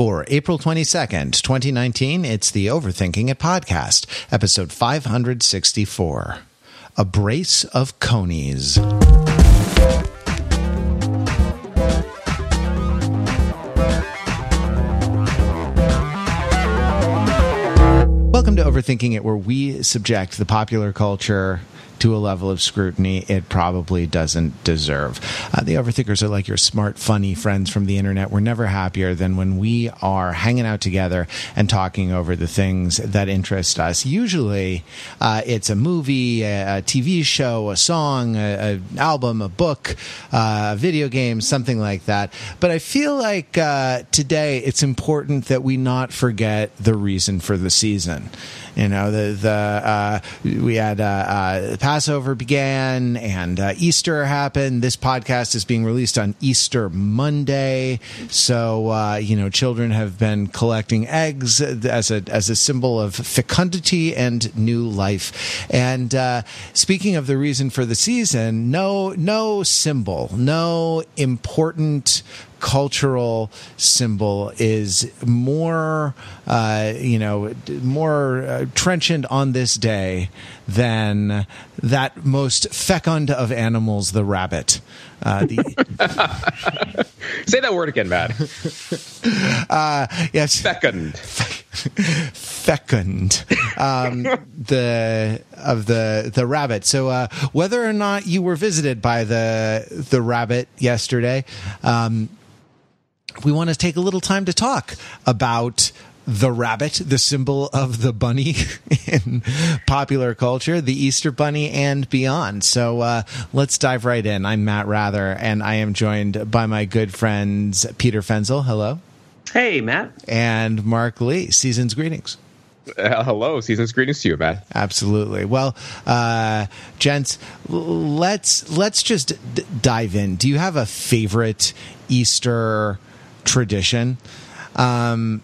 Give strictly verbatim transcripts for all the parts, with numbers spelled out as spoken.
For April twenty-second, twenty nineteen, it's the Overthinking It podcast, episode five hundred sixty-four, A Brace of Conies. Welcome to Overthinking It, where we subject the popular culture to a level of scrutiny it probably doesn't deserve. Uh, the Overthinkers are like your smart, funny friends from the internet. We're never happier than when we are hanging out together and talking over the things that interest us. Usually, uh, it's a movie, a, a T V show, a song, an album, a book, uh, video game, something like that. But I feel like uh, today it's important that we not forget the reason for the season. You know, the the uh, we had uh, uh, Passover began and uh, Easter happened. This podcast is being released on Easter Monday, so uh, you know, children have been collecting eggs as a as a symbol of fecundity and new life. And uh, speaking of the reason for the season, no no symbol, no important cultural symbol is more, uh, you know, more uh, trenchant on this day than that most fecund of animals, the rabbit. Uh, the... Say that word again, Matt. uh, yes, fecund. Fecund. Um, the of the the rabbit. So uh, whether or not you were visited by the the rabbit yesterday. Um, We want to take a little time to talk about the rabbit, the symbol of the bunny in popular culture, the Easter Bunny, and beyond. So uh, let's dive right in. I'm Matt Rather, and I am joined by my good friends Peter Fenzel. Hello. Hey, Matt. And Mark Lee. Season's greetings. Uh, hello, season's greetings to you, Matt. Absolutely. Well, uh, gents, let's let's just d- dive in. Do you have a favorite Easter tradition? Um,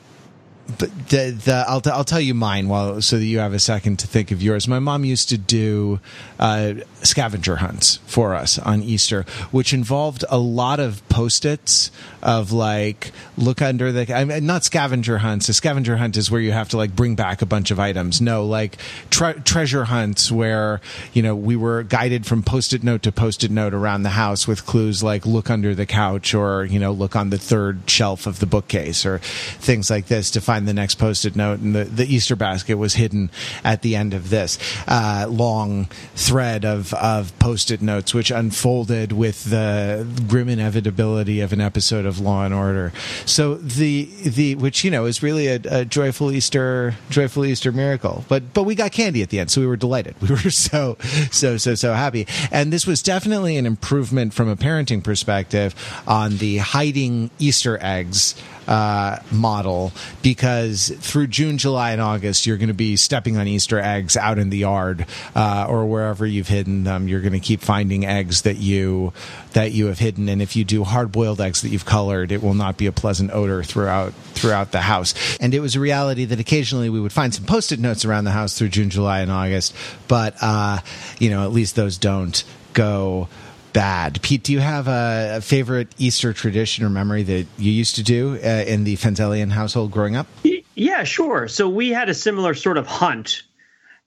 but the, the I'll t- I'll tell you mine while so that you have a second to think of yours. My mom used to do uh, scavenger hunts for us on Easter, which involved a lot of post-its of like look under the. I mean, not scavenger hunts. A scavenger hunt is where you have to like bring back a bunch of items. No, like tre- treasure hunts where you know we were guided from post-it note to post-it note around the house with clues like look under the couch or you know look on the third shelf of the bookcase or things like this to find the next post-it note, and the, the Easter basket was hidden at the end of this uh, long thread of, of post-it notes, which unfolded with the grim inevitability of an episode of Law and Order. So the the which you know is really a, a joyful Easter joyful Easter miracle. But but we got candy at the end, so we were delighted. We were so so so so happy. And this was definitely an improvement from a parenting perspective on the hiding Easter eggs uh, model, because. Because through June, July, and August, you're going to be stepping on Easter eggs out in the yard uh, or wherever you've hidden them. You're going to keep finding eggs that you that you have hidden, and if you do hard-boiled eggs that you've colored, it will not be a pleasant odor throughout throughout the house. And it was a reality that occasionally we would find some post-it notes around the house through June, July, and August, but uh, you know, at least those don't go bad. Pete, do you have a, a favorite Easter tradition or memory that you used to do uh, in the Fenzelian household growing up? Yeah, sure. So we had a similar sort of hunt.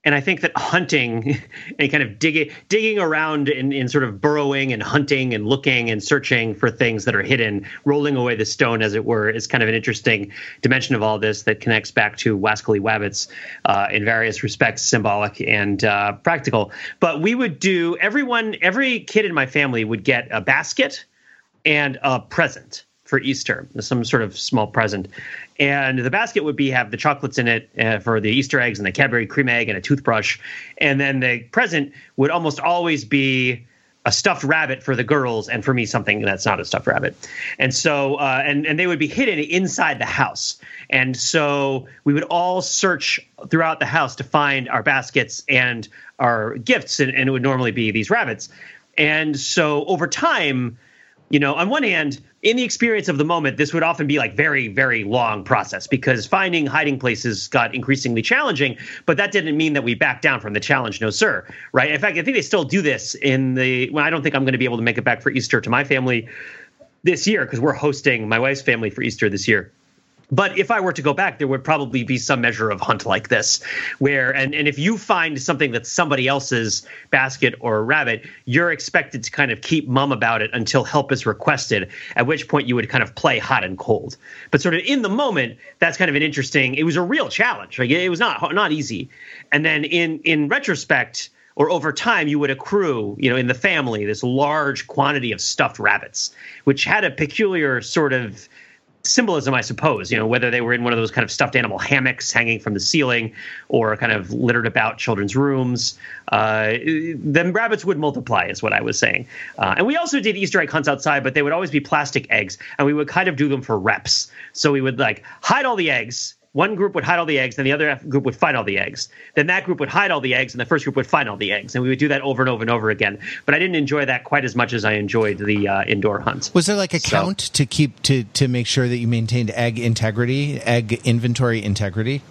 And I think that hunting and kind of digging digging around and in, in sort of burrowing and hunting and looking and searching for things that are hidden, rolling away the stone, as it were, is kind of an interesting dimension of all this that connects back to Wascally Wabbits uh, in various respects, symbolic and uh, practical. But we would do everyone, every kid in my family would get a basket and a present for Easter, some sort of small present. And the basket would be have the chocolates in it uh, for the Easter eggs and the Cadbury cream egg and a toothbrush. And then the present would almost always be a stuffed rabbit for the girls and for me something that's not a stuffed rabbit. And so uh, and, and they would be hidden inside the house. And so we would all search throughout the house to find our baskets and our gifts. And, and it would normally be these rabbits. And so over time, you know, on one hand, in the experience of the moment, this would often be like very, very long process because finding hiding places got increasingly challenging. But that didn't mean that we backed down from the challenge. No, sir. Right. In fact, I think they still do this in the well, I don't think I'm going to be able to make it back for Easter to my family this year because we're hosting my wife's family for Easter this year. But if I were to go back, there would probably be some measure of hunt like this where and, and if you find something that's somebody else's basket or rabbit, you're expected to kind of keep mum about it until help is requested, at which point you would kind of play hot and cold. But sort of in the moment, that's kind of an interesting it was a real challenge. Like it was not not easy. And then in in retrospect or over time, you would accrue, you know, in the family, this large quantity of stuffed rabbits, which had a peculiar sort of symbolism, I suppose, you know, whether they were in one of those kind of stuffed animal hammocks hanging from the ceiling or kind of littered about children's rooms. Uh, then rabbits would multiply is what I was saying. Uh, and we also did Easter egg hunts outside, but they would always be plastic eggs and we would kind of do them for reps. So we would like hide all the eggs. One group would hide all the eggs, then the other group would find all the eggs. Then that group would hide all the eggs, and the first group would find all the eggs. And we would do that over and over and over again. But I didn't enjoy that quite as much as I enjoyed the uh, indoor hunt. Was there like a so. count to keep to to make sure that you maintained egg integrity, egg inventory integrity?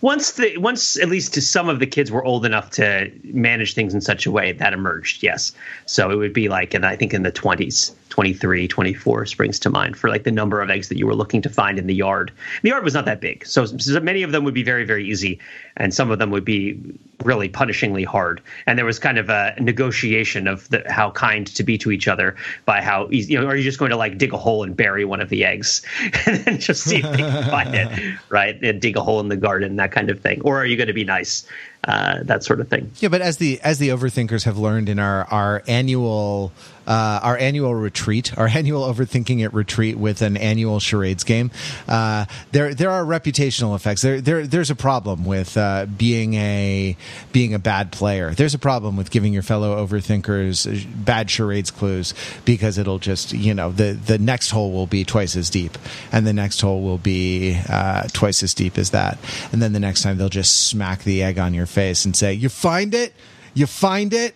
Once the once at least to some of the kids were old enough to manage things in such a way, that emerged, yes. So it would be like, and I think in the twenties, twenty-three, twenty-four springs to mind for like the number of eggs that you were looking to find in the yard. The yard was not that big. So, so many of them would be very, very easy. And some of them would be really punishingly hard. And there was kind of a negotiation of the, how kind to be to each other by how easy, you know, are you just going to like dig a hole and bury one of the eggs and then just see if they can find it, right? And dig a hole in the garden. That kind of thing, or are you going to be nice? Uh, that sort of thing. Yeah, but as the as the overthinkers have learned in our our annual uh, our annual retreat, our annual Overthinking It retreat with an annual charades game, uh, there there are reputational effects. There there there's a problem with uh, being a being a bad player. There's a problem with giving your fellow overthinkers bad charades clues because it'll just you know the the next hole will be twice as deep, and the next hole will be uh, twice as deep as that, and then the next time they'll just smack the egg on your face and say, you find it? You find it?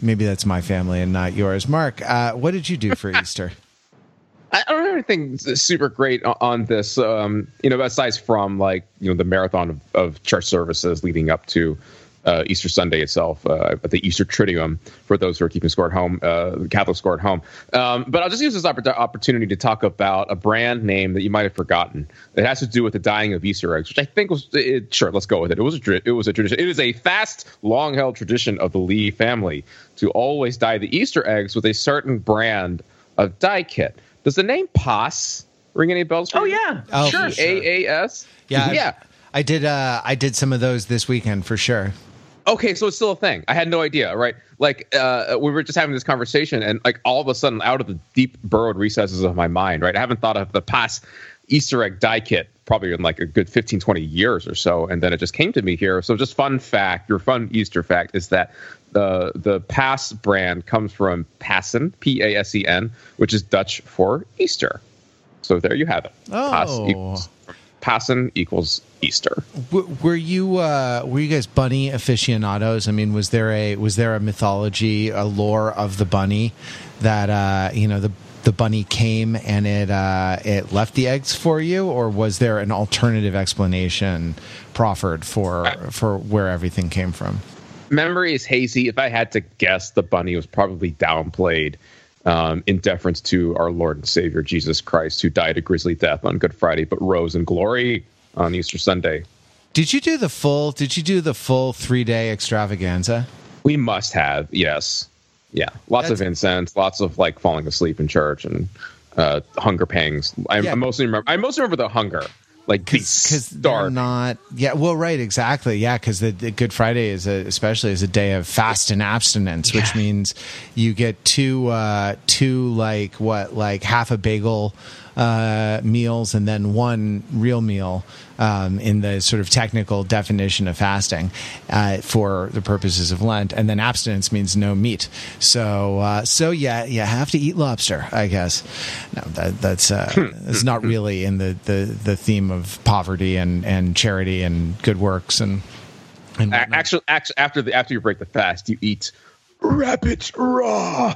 Maybe that's my family and not yours. Mark, uh, what did you do for Easter? I don't have anything super great on this, um, you know, aside from like, you know, the marathon of, of church services leading up to uh, Easter Sunday itself, uh, at the Easter Triduum for those who are keeping score at home, uh, the Catholic score at home. Um, but I'll just use this oppor- opportunity to talk about a brand name that you might have forgotten. It has to do with the dying of Easter eggs, which I think was it, sure. Let's go with it. It was a, it was a tradition. It is a fast, long-held tradition of the Lee family to always dye the Easter eggs with a certain brand of dye kit. Does the name P A S ring any bells for you? Oh yeah, sure. A A S. Yeah, yeah. I did. Uh, I did some of those this weekend for sure. Okay, so it's still a thing. I had no idea, right? Like, uh, we were just having this conversation, and like all of a sudden, out of the deep burrowed recesses of my mind, right? I haven't thought of the P A S Easter egg dye kit probably in like a good fifteen, twenty years or so, and then it just came to me here. So, just fun fact, your fun Easter fact is that the the P A S brand comes from Passen, P A S E N, which is Dutch for Easter. So there you have it. Oh. P A S equals Passen equals Easter. Were you uh, were you guys bunny aficionados? I mean, was there a was there a mythology, a lore of the bunny that uh, you know the the bunny came and it uh, it left the eggs for you, or was there an alternative explanation proffered for for where everything came from? Memory is hazy. If I had to guess, the bunny was probably downplayed. Um, in deference to our Lord and Savior, Jesus Christ, who died a grisly death on Good Friday, but rose in glory on Easter Sunday. Did you do the full, did you do the full three-day extravaganza? We must have, yes. Yeah. Lots That's... of incense, lots of like falling asleep in church and uh, hunger pangs. I, yeah. I mostly remember, I mostly remember the hunger. Like because they're not yeah well right exactly yeah because the, the Good Friday is a, especially is a day of fast and abstinence yeah. which means you get two uh, two like what like half a bagel uh, meals and then one real meal um, in the sort of technical definition of fasting uh, for the purposes of Lent, and then abstinence means no meat, so uh, so yeah you have to eat lobster, I guess. No, that, that's uh, it's not really in the the the theme of poverty and, and charity and good works and, and actually, actually after the after you break the fast you eat rabbits raw,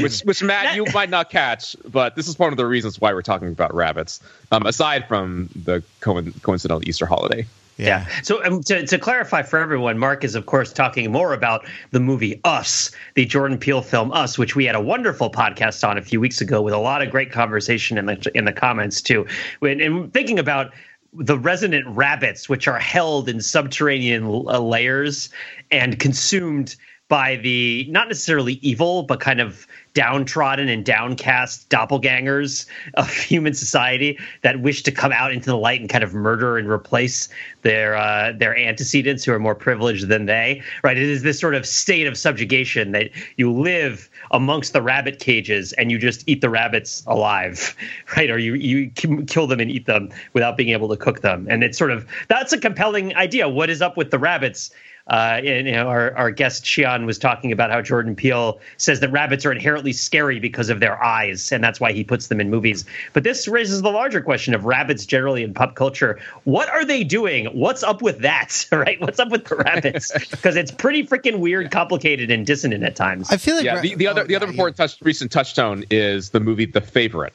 which which Matt that, you might not catch, but this is one of the reasons why we're talking about rabbits. Um, aside from the co- coincidental Easter holiday, Yeah. yeah. So um, to, to clarify for everyone, Mark is, of course, talking more about the movie Us, the Jordan Peele film Us, which we had a wonderful podcast on a few weeks ago with a lot of great conversation in the in the comments, too. And, and thinking about the resident rabbits, which are held in subterranean layers and consumed by the not necessarily evil, but kind of downtrodden and downcast doppelgangers of human society that wish to come out into the light and kind of murder and replace their uh, their antecedents who are more privileged than they, right? It is this sort of state of subjugation that you live amongst the rabbit cages and you just eat the rabbits alive, right? Or you, you kill them and eat them without being able to cook them. And it's sort of, that's a compelling idea. What is up with the rabbits? Uh, and, you know, our, our guest Shion was talking about how Jordan Peele says that rabbits are inherently scary because of their eyes, and that's why he puts them in movies. But this raises the larger question of rabbits generally in pop culture. What are they doing? What's up with that? Right? What's up with the rabbits? Because it's pretty freaking weird, complicated, and dissonant at times. I feel like yeah. Ra- the, the other oh, the other yeah, important yeah. touch, recent touchstone is the movie The Favourite,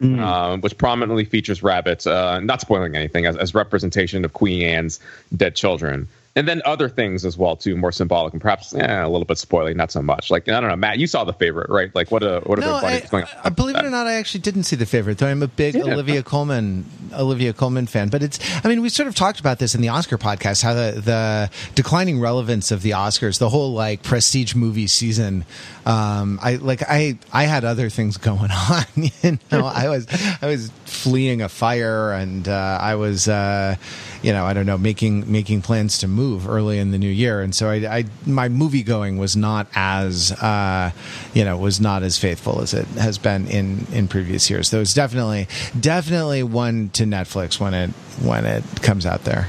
mm. um, which prominently features rabbits. Uh, not spoiling anything, as, as representation of Queen Anne's dead children. And then other things as well, too, more symbolic and perhaps eh, a little bit spoiling, not so much. Like, I don't know, Matt, you saw The Favourite, right? Like, what a what a no, big bunny going on. I, believe it or not, I actually didn't see The Favourite, though I'm a big yeah. Olivia Coleman Olivia Coleman fan. But it's, I mean, we sort of talked about this in the Oscar podcast, how the, the declining relevance of the Oscars, the whole like prestige movie season. Um, I like I I had other things going on. You know, I was I was fleeing a fire, and uh, I was uh, you know I don't know making making plans to move. move early in the new year, and so I, I my movie going was not as uh, you know was not as faithful as it has been in, in previous years. So it's definitely definitely one to Netflix when it when it comes out there.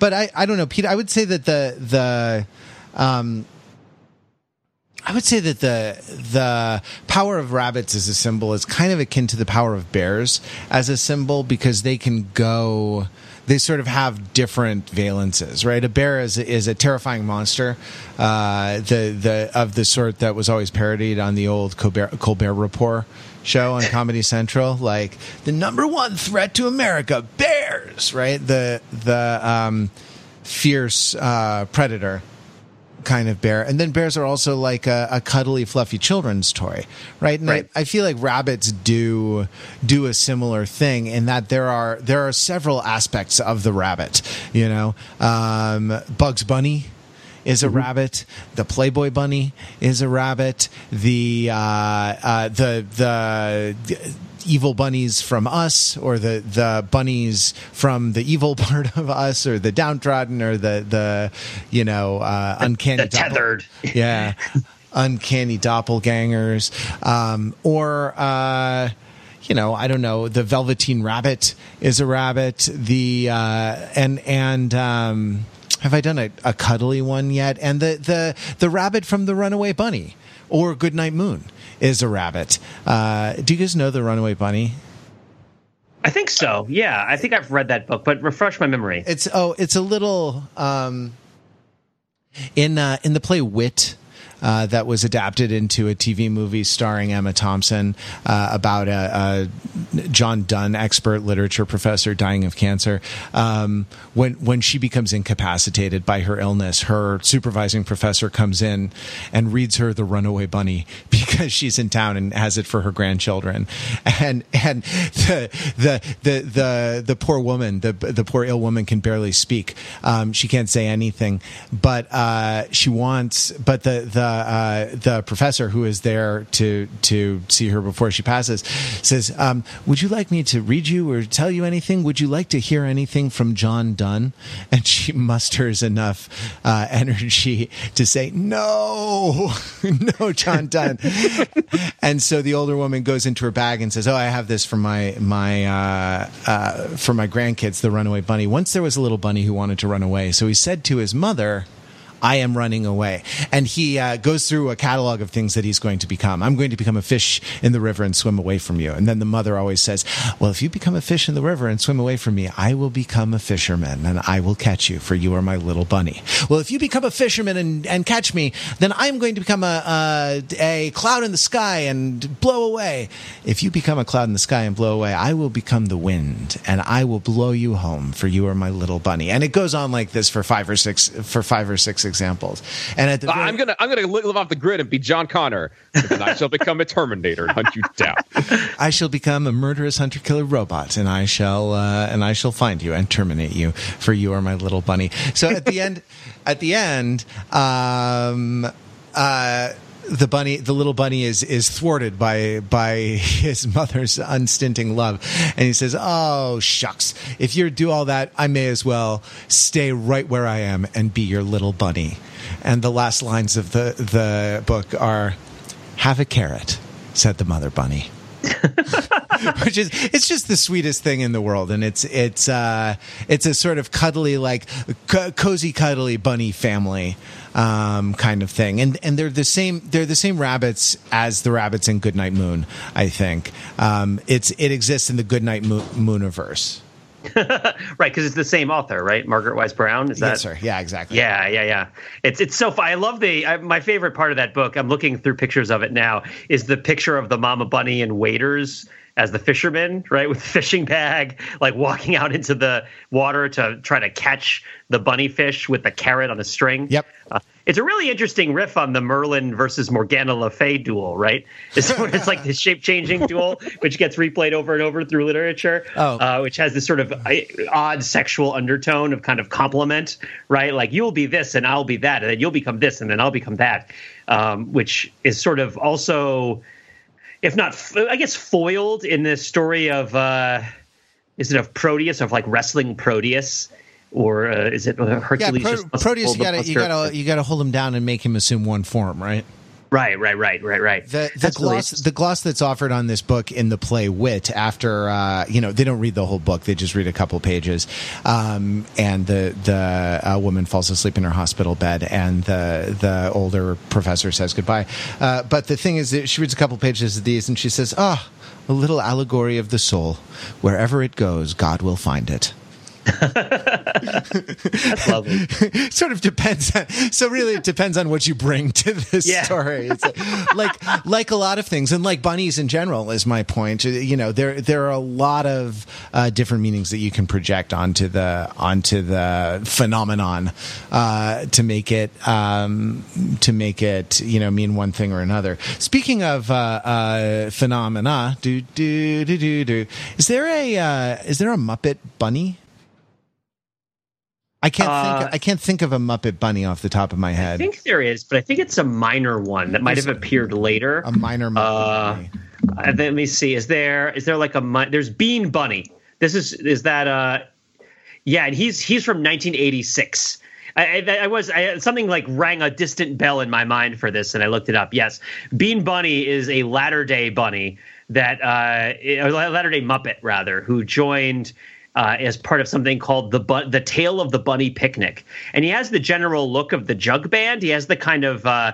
But I, I don't know, Pete. I would say that the the um, I would say that the the power of rabbits as a symbol is kind of akin to the power of bears as a symbol, because they can go. They sort of have different valences, right? A bear is is a terrifying monster, uh, the the of the sort that was always parodied on the old Colbert, Colbert Report show on Comedy Central, like the number one threat to America, bears, right? The the um, fierce uh, predator kind of bear. And then bears are also like a, a cuddly, fluffy children's toy, right? And right. I, I feel like rabbits do do a similar thing in that there are there are several aspects of the rabbit. You know, um, Bugs Bunny is a mm-hmm. rabbit. The Playboy bunny is a rabbit. The uh, uh, the the. the evil bunnies from Us, or the, the bunnies from the evil part of Us, or the downtrodden, or the, the you know, uh, uncanny... The tethered. Doppel- yeah. Uncanny doppelgangers. Um, or... Uh, You know, I don't know. The Velveteen Rabbit is a rabbit. The uh, and and um, have I done a, a cuddly one yet? And the, the the rabbit from The Runaway Bunny or Goodnight Moon is a rabbit. Uh, do you guys know The Runaway Bunny? I think so. Yeah, I think I've read that book, but refresh my memory. It's oh, it's a little um, in uh, in the play Wit. Uh, that was adapted into a T V movie starring Emma Thompson uh, about a, a John Donne expert literature professor dying of cancer. Um, when when she becomes incapacitated by her illness, her supervising professor comes in and reads her The Runaway Bunny because she's in town and has it for her grandchildren. And and the the the the, the poor woman, the the poor ill woman, can barely speak. Um, she can't say anything, but uh, she wants. But the the Uh, the professor who is there to to see her before she passes says, um, would you like me to read you or tell you anything? Would you like to hear anything from John Donne? And she musters enough uh, energy to say, no, no, John Donne. And so the older woman goes into her bag and says, oh, I have this for my, my, uh, uh, for my grandkids, the runaway bunny. Once there was a little bunny who wanted to run away. So he said to his mother, I am running away. And he uh, goes through a catalog of things that he's going to become. I'm going to become a fish in the river and swim away from you. And then the mother always says, well, if you become a fish in the river and swim away from me, I will become a fisherman and I will catch you, for you are my little bunny. Well, if you become a fisherman and, and catch me, then I'm going to become a, a, a cloud in the sky and blow away. If you become a cloud in the sky and blow away, I will become the wind and I will blow you home, for you are my little bunny. And it goes on like this for five or six for five or six examples. And at the very- I'm gonna I'm gonna live off the grid and be John Connor. And I shall become a Terminator and hunt you down. I shall become a murderous hunter killer robot, and I shall uh, and I shall find you and terminate you, for you are my little bunny. So at the end, at the end, um, uh. The bunny, the little bunny, is is thwarted by by his mother's unstinting love, and he says, "Oh shucks! If you do all that, I may as well stay right where I am and be your little bunny." And the last lines of the the book are, "Have a carrot," said the mother bunny, which is it's just the sweetest thing in the world, and it's it's uh, it's a sort of cuddly, like co- cozy, cuddly bunny family. Um, kind of thing, and and they're the same. They're the same rabbits as the rabbits in Goodnight Moon. I think um, it's it exists in the Goodnight Moon Mooniverse, right? Because it's the same author, right? Margaret Wise Brown. Is that? Yes, sir. Yeah, exactly. Yeah, yeah, yeah. It's it's so fun. I love the I, my favorite part of that book. I'm looking through pictures of it now. Is the picture of the mama bunny and waders as the fisherman, right, with the fishing bag, like walking out into the water to try to catch the bunny fish with the carrot on a string. Yep. Uh, it's a really interesting riff on the Merlin versus Morgana Le Fay duel, right? It's, it's like this shape-changing duel, which gets replayed over and over through literature, oh. uh, which has this sort of odd sexual undertone of kind of compliment, right? Like, you'll be this, and I'll be that, and then you'll become this, and then I'll become that, um, which is sort of also... if not, I guess, foiled in this story of, uh, is it of Proteus, of like wrestling Proteus? Or uh, is it Hercules? Yeah, Pro- Proteus, you gotta, you, gotta, you gotta hold him down and make him assume one form, right? Right, right, right, right, right. The, the gloss, the gloss that's offered on this book in the play Wit, after uh, you know, they don't read the whole book; they just read a couple pages. Um, and the the uh, woman falls asleep in her hospital bed, and the the older professor says goodbye. Uh, but the thing is, that she reads a couple pages of these, and she says, "Ah, oh, a little allegory of the soul. Wherever it goes, God will find it." That's lovely. Sort of depends on, so really it depends on what you bring to this yeah. story. It's like, like like a lot of things, and like bunnies in general is my point. You know, there there are a lot of uh, different meanings that you can project onto the onto the phenomenon uh, to make it um, to make it you know mean one thing or another. Speaking of uh, uh, phenomena, do do do do do. Is there a uh, is there a Muppet Bunny? I can't uh, think. Of, I can't think of a Muppet Bunny off the top of my head. I think there is, but I think it's a minor one that might have appeared later. A minor Muppet uh, Bunny. Let me see. Is there? Is there like a? There's Bean Bunny. This is. Is that? Uh, yeah, and he's he's from nineteen eighty-six. I, I, I was I, something like rang a distant bell in my mind for this, and I looked it up. Yes, Bean Bunny is a latter-day bunny that uh, a latter-day Muppet rather who joined. Uh, as part of something called the bu- the Tale of the Bunny Picnic. And he has the general look of the jug band. He has the kind of uh,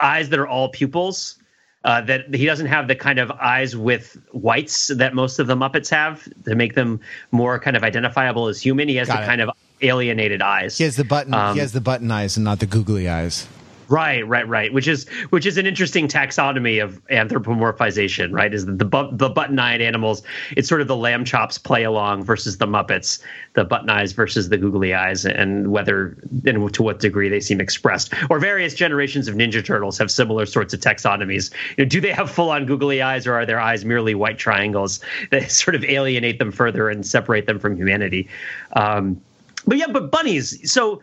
eyes that are all pupils. Uh, that he doesn't have the kind of eyes with whites that most of the Muppets have to make them more kind of identifiable as human. He has Got the it. kind of alienated eyes. He has the button. Um, he has the button eyes and not the googly eyes. Right, right, right. Which is which is an interesting taxonomy of anthropomorphization, right? Is the the, bu- the button-eyed animals? It's sort of the lamb chops play along versus the Muppets, the button eyes versus the googly eyes, and whether and to what degree they seem expressed. Or various generations of Ninja Turtles have similar sorts of taxonomies. You know, do they have full-on googly eyes, or are their eyes merely white triangles that sort of alienate them further and separate them from humanity? Um, but yeah, but bunnies. So.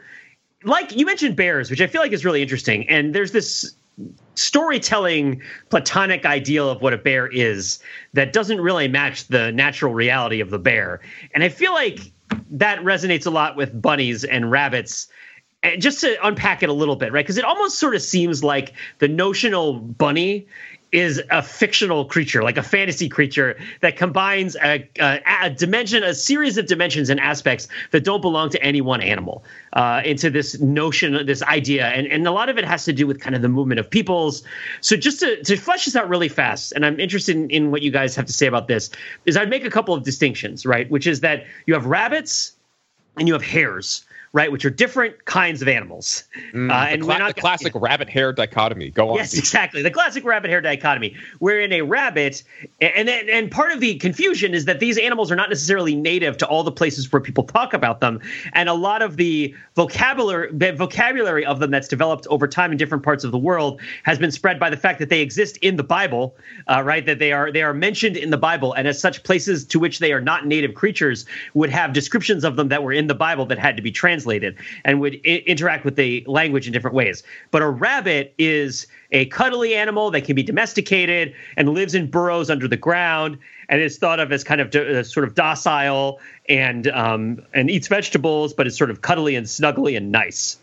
Like you mentioned bears, which I feel like is really interesting. And there's this storytelling platonic ideal of what a bear is that doesn't really match the natural reality of the bear. And I feel like that resonates a lot with bunnies and rabbits. And just to unpack it a little bit, right? Because it almost sort of seems like the notional bunny is a fictional creature, like a fantasy creature that combines a, a, a dimension, a series of dimensions and aspects that don't belong to any one animal, uh, into this notion, this idea. And, and a lot of it has to do with kind of the movement of peoples. So just to, to flesh this out really fast, and I'm interested in, in what you guys have to say about this, is I'd make a couple of distinctions, right? Which is that you have rabbits and you have hares, right, which are different kinds of animals. Mm, uh, and the, cla- we're not, the classic yeah. rabbit hare dichotomy. Go on. Yes, exactly. The classic rabbit hare dichotomy, wherein a rabbit, and, and and part of the confusion is that these animals are not necessarily native to all the places where people talk about them, and a lot of the vocabulary the vocabulary of them that's developed over time in different parts of the world has been spread by the fact that they exist in the Bible, uh, right? That they are they are mentioned in the Bible, and as such, places to which they are not native creatures would have descriptions of them that were in the Bible that had to be translated. Translated and would I- interact with the language in different ways. But a rabbit is a cuddly animal that can be domesticated and lives in burrows under the ground and is thought of as kind of do- uh, sort of docile and um, and eats vegetables, but is sort of cuddly and snuggly and nice.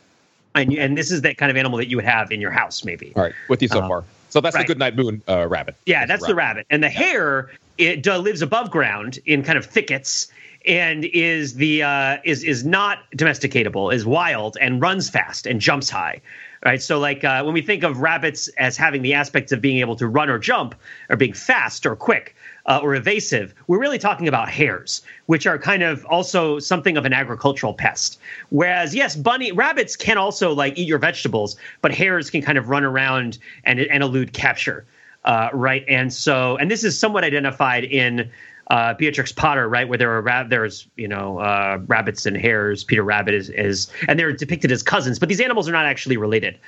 And, and this is that kind of animal that you would have in your house, maybe. All right, with you so um, far. So that's right. The Goodnight Moon uh, rabbit. Yeah, that's, that's the, the rabbit. rabbit. And the yeah. hare, it uh, lives above ground in kind of thickets. And is the uh, is is not domesticatable, is wild, and runs fast and jumps high, right? So like uh, when we think of rabbits as having the aspects of being able to run or jump or being fast or quick uh, or evasive, we're really talking about hares, which are kind of also something of an agricultural pest. Whereas, yes, bunny rabbits can also like eat your vegetables, but hares can kind of run around and, and elude capture, uh, right? And so and this is somewhat identified in Uh, Beatrix Potter, right, where there are rab- there's you know uh, rabbits and hares. Peter Rabbit is, is and they're depicted as cousins, but these animals are not actually related.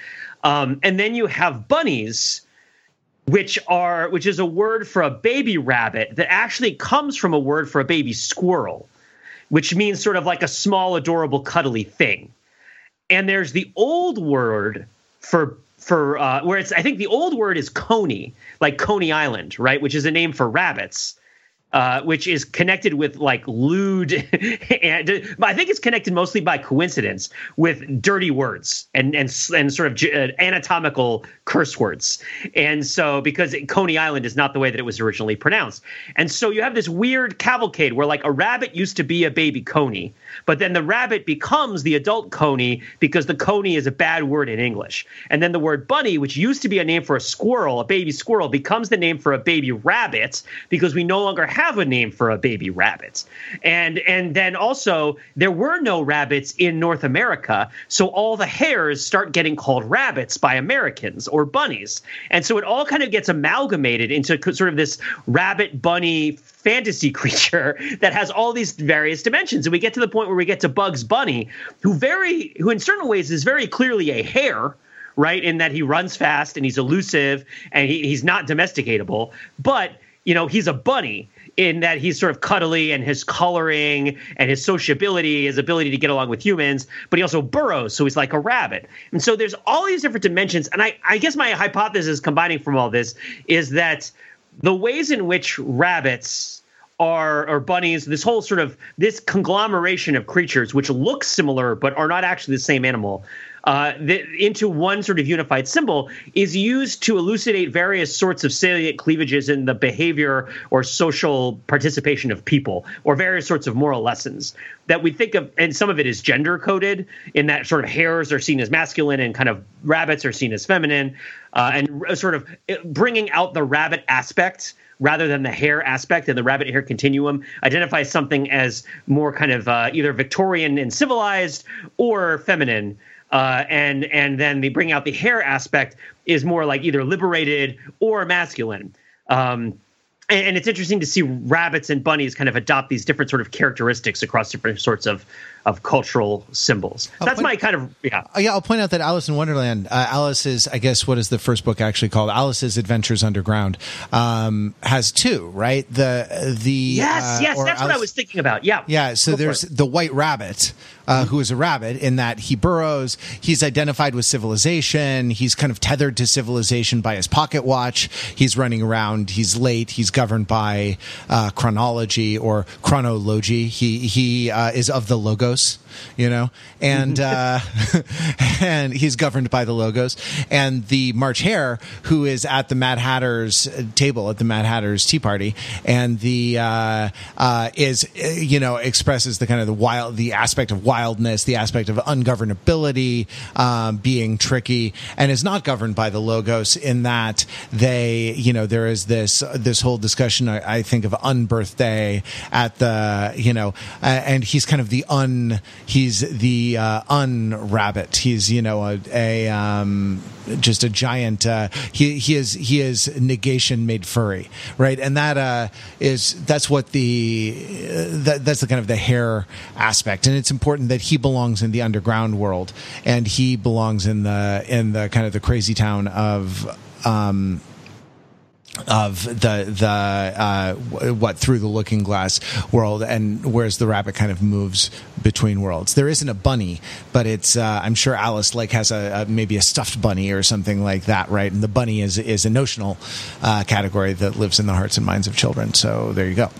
Um, and then you have bunnies, which are which is a word for a baby rabbit that actually comes from a word for a baby squirrel, which means sort of like a small, adorable, cuddly thing. And there's the old word for. For uh, where it's I think the old word is coney, like Coney Island, right, which is a name for rabbits. Uh, which is connected with like lewd, and I think it's connected mostly by coincidence with dirty words and and and sort of anatomical curse words, and so because Coney Island is not the way that it was originally pronounced, and so you have this weird cavalcade where like a rabbit used to be a baby coney, but then the rabbit becomes the adult coney because the coney is a bad word in English, and then the word bunny, which used to be a name for a squirrel, a baby squirrel, becomes the name for a baby rabbit because we no longer have have a name for a baby rabbit. And and then also there were no rabbits in North America, so all the hares start getting called rabbits by Americans or bunnies. And so it all kind of gets amalgamated into sort of this rabbit bunny fantasy creature that has all these various dimensions. And we get to the point where we get to Bugs Bunny, who very who in certain ways is very clearly a hare, right? In that he runs fast and he's elusive and he, he's not domesticatable, but you know, he's a bunny in that he's sort of cuddly and his coloring and his sociability, his ability to get along with humans, but he also burrows, so he's like a rabbit. And so there's all these different dimensions. And I, I guess my hypothesis combining from all this is that the ways in which rabbits are or bunnies, this whole sort of this conglomeration of creatures which look similar but are not actually the same animal, Uh, the, into one sort of unified symbol is used to elucidate various sorts of salient cleavages in the behavior or social participation of people or various sorts of moral lessons that we think of. And some of it is gender coded in that sort of hares are seen as masculine and kind of rabbits are seen as feminine uh, and sort of bringing out the rabbit aspect rather than the hare aspect, and the rabbit hare continuum identifies something as more kind of uh, either Victorian and civilized or feminine. Uh, and and then they bring out the hare aspect is more like either liberated or masculine. Um, and, and it's interesting to see rabbits and bunnies kind of adopt these different sort of characteristics across different sorts of, of cultural symbols. So that's point, my kind of, yeah. Yeah, I'll point out that Alice in Wonderland, uh, Alice's, I guess, what is the first book actually called? Alice's Adventures Underground um, has two, right? The, the Yes, uh, yes, that's Alice, what I was thinking about, yeah. Yeah, so there's the White Rabbit, Uh, who is a rabbit in that he burrows, he's identified with civilization, he's kind of tethered to civilization by his pocket watch, he's running around, he's late, he's governed by uh, chronology or chronology, he he uh, is of the logos, logos, you know, and uh, and he's governed by the logos. And the March Hare, who is at the Mad Hatter's table at the Mad Hatter's tea party, and the uh, uh, is you know expresses the kind of the wild, the aspect of wildness, the aspect of ungovernability, um, being tricky, and is not governed by the logos in that they, you know, there is this this whole discussion I, I think of unbirthday at the, you know, uh, and he's kind of the un. He's the uh, un-rabbit. He's, you know, a, a um, just a giant. Uh, he he is he is negation made furry, right? And that uh, is that's what the that, that's the kind of the hare aspect. And it's important that he belongs in the underground world, and he belongs in the in the kind of the crazy town of. Um, Of the the uh, what through the looking glass world, and whereas the rabbit kind of moves between worlds. There isn't a bunny, but it's uh, I'm sure Alice like has a, a maybe a stuffed bunny or something like that, right? And the bunny is is a notional uh, category that lives in the hearts and minds of children. So there you go.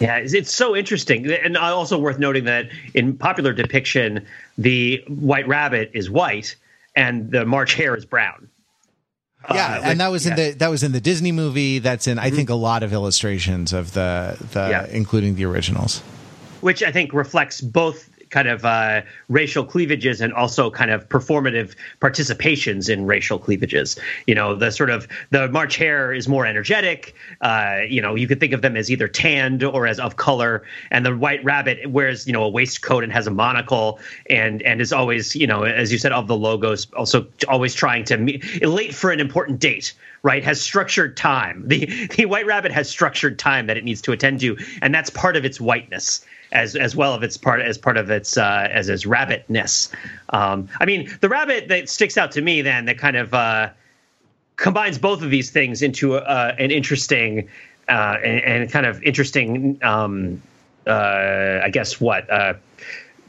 Yeah, it's so interesting, and also worth noting that in popular depiction, the white rabbit is white and the March Hare is brown. Yeah, uh, and that was yeah. in the that was in the Disney movie. That's in I think a lot of illustrations of the the yeah. including the originals, which I think reflects both kind of uh, racial cleavages and also kind of performative participations in racial cleavages. You know, the sort of the March Hare is more energetic. Uh, you know, you could think of them as either tanned or as of color, and the white rabbit wears, you know, a waistcoat and has a monocle and and is always, you know, as you said, of the logos, also always trying to meet, late for an important date. Right, has structured time. The the white rabbit has structured time that it needs to attend to, and that's part of its whiteness, as as well as its part as part of its uh, as its rabbitness. Um, I mean, the rabbit that sticks out to me then that kind of uh, combines both of these things into uh, an interesting uh, and, and kind of interesting, um, uh, I guess, what uh,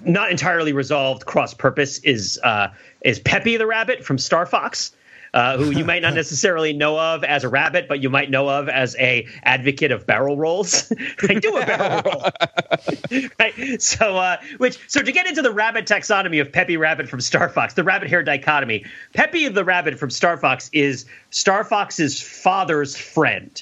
not entirely resolved cross purpose is uh, is Peppy the rabbit from Star Fox. Uh, who you might not necessarily know of as a rabbit, but you might know of as a advocate of barrel rolls. I do a barrel roll, right? So, uh, which so to get into the rabbit taxonomy of Peppy Rabbit from Star Fox, the rabbit hare dichotomy. Peppy the rabbit from Star Fox is Star Fox's father's friend.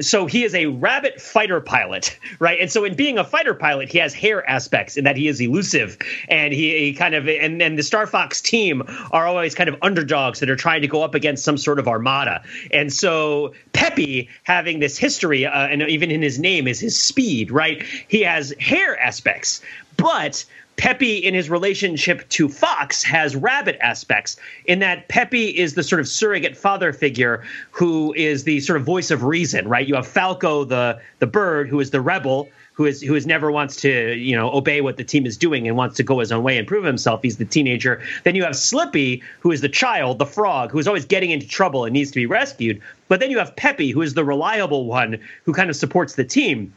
So he is a rabbit fighter pilot, right? And so in being a fighter pilot, he has hair aspects in that he is elusive, and he, he kind of and then the Star Fox team are always kind of underdogs that are trying to go up against some sort of armada. And so Peppy, having this history, uh, and even in his name is his speed, right? He has hair aspects, but Peppy in his relationship to Fox has rabbit aspects in that Peppy is the sort of surrogate father figure who is the sort of voice of reason, right? You have Falco, the the bird, who is the rebel, who is who is never wants to, you know, obey what the team is doing and wants to go his own way and prove himself. He's the teenager. Then you have Slippy, who is the child, the frog, who is always getting into trouble and needs to be rescued. But then you have Peppy, who is the reliable one who kind of supports the team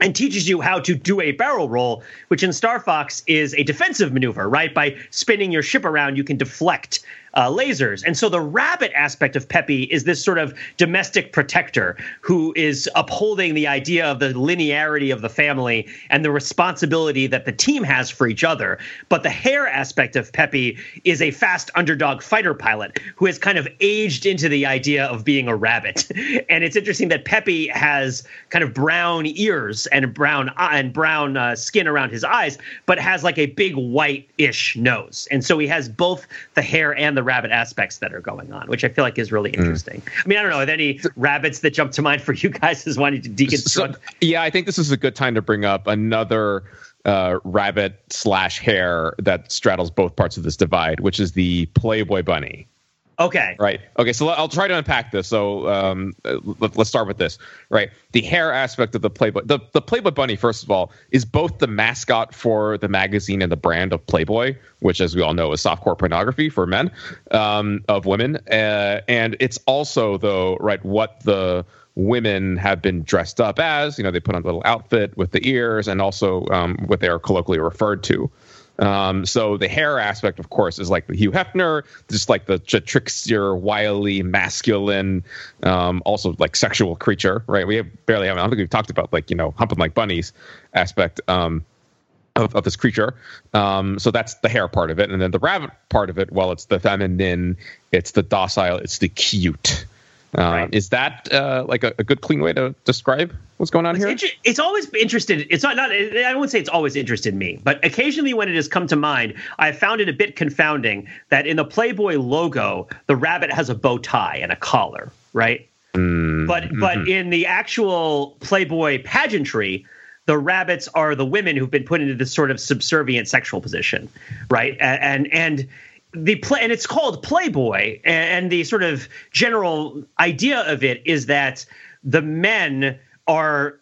and teaches you how to do a barrel roll, which in Star Fox is a defensive maneuver, right? By spinning your ship around, you can deflect uh, lasers. And so the rabbit aspect of Peppy is this sort of domestic protector who is upholding the idea of the linearity of the family and the responsibility that the team has for each other. But the hare aspect of Peppy is a fast underdog fighter pilot who has kind of aged into the idea of being a rabbit. And it's interesting that Peppy has kind of brown ears and brown and brown uh, skin around his eyes, but has like a big white-ish nose. And so he has both the hare and the rabbit aspects that are going on, which I feel like is really interesting. Mm. I mean, I don't know, are there any so, rabbits that jump to mind for you guys as wanting to deconstruct? So, yeah, I think this is a good time to bring up another uh, rabbit slash hare that straddles both parts of this divide, which is the Playboy bunny. Okay. Right. Okay. So I'll try to unpack this. So um, let, let's start with this. Right. The hare aspect of the Playboy, the, the Playboy bunny, first of all, is both the mascot for the magazine and the brand of Playboy, which, as we all know, is softcore pornography for men, um, of women. Uh, and it's also, though, right, what the women have been dressed up as. You know, they put on a little outfit with the ears and also um, what they are colloquially referred to. Um, so the hair aspect, of course, is like the Hugh Hefner, just like the trickster, wily, masculine, um, also like sexual creature, right? We have barely, I don't think we've talked about like, you know, humping like bunnies aspect. Um, of, of this creature. Um, so that's the hair part of it. And then the rabbit part of it, well, it's the feminine, it's the docile, it's the cute. Uh, right. Is that uh, like a, a good, clean way to describe what's going on it's here? Inter- it's always interested. It's not, not. I won't say it's always interested me, but occasionally when it has come to mind, I found it a bit confounding that in the Playboy logo, the rabbit has a bow tie and a collar, right? Mm-hmm. But but in the actual Playboy pageantry, the rabbits are the women who've been put into this sort of subservient sexual position, right? And and. and The play, and it's called Playboy, and the sort of general idea of it is that the men are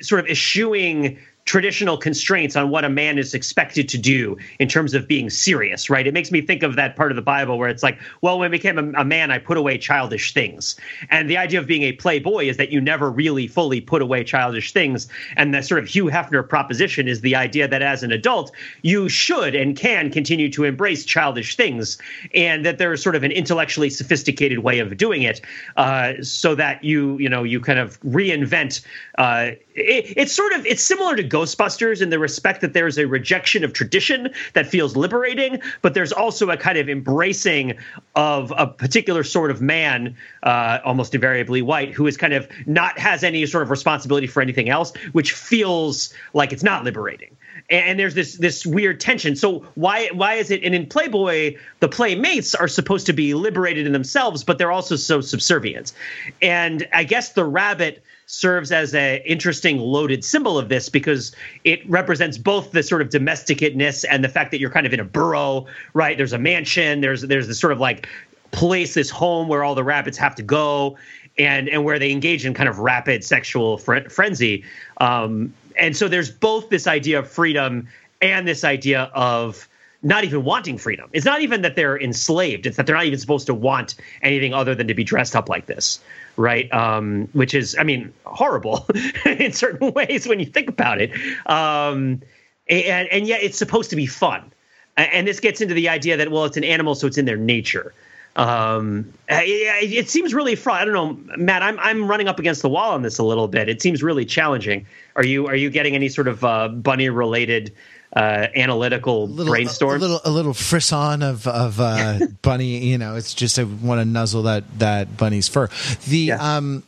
sort of eschewing traditional constraints on what a man is expected to do in terms of being serious, right? It makes me think of that part of the Bible where it's like, well, when I became a, a man, I put away childish things. And the idea of being a playboy is that you never really fully put away childish things. And that sort of Hugh Hefner proposition is the idea that as an adult, you should and can continue to embrace childish things, and that there is sort of an intellectually sophisticated way of doing it, uh, so that you, you know, you kind of reinvent. Uh, it, it's sort of it's similar to Ghostbusters in the respect that there is a rejection of tradition that feels liberating, but there's also a kind of embracing of a particular sort of man, uh, almost invariably white, who is kind of not has any sort of responsibility for anything else, which feels like it's not liberating. And there's this this weird tension. So why why is it? And in Playboy, the playmates are supposed to be liberated in themselves, but they're also so subservient. And I guess the rabbit serves as an interesting loaded symbol of this because it represents both the sort of domesticateness and the fact that you're kind of in a burrow, right? There's a mansion. There's there's this sort of like place, this home where all the rabbits have to go, and and where they engage in kind of rapid sexual fre- frenzy. Um, and so there's both this idea of freedom and this idea of not even wanting freedom. It's not even that they're enslaved. It's that they're not even supposed to want anything other than to be dressed up like this, right? Um, which is, I mean, horrible in certain ways when you think about it. Um, and, and yet it's supposed to be fun. And this gets into the idea that, well, it's an animal, so it's in their nature. Um, it, it seems really fraught. I don't know, Matt, I'm, I'm running up against the wall on this a little bit. It seems really challenging. Are you, are you getting any sort of uh, bunny related uh, analytical little, brainstorm? A, a little, a little frisson of, of, uh, bunny, you know, it's just, I want to nuzzle that, that bunny's fur. The, yeah. um,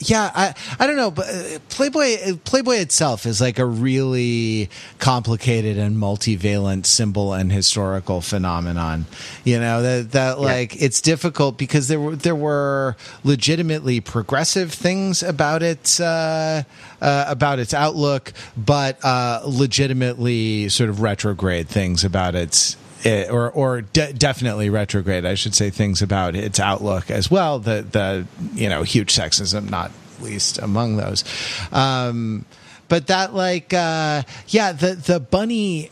Yeah, I I don't know, but Playboy Playboy itself is like a really complicated and multivalent symbol and historical phenomenon. You know that that yeah. like it's difficult because there were there were legitimately progressive things about its uh, uh, about its outlook, but uh, legitimately sort of retrograde things about its. It, or, or de- definitely retrograde. I should say things about its outlook as well. The, the you know huge sexism, not least among those. Um, but that like uh, yeah, the the bunny.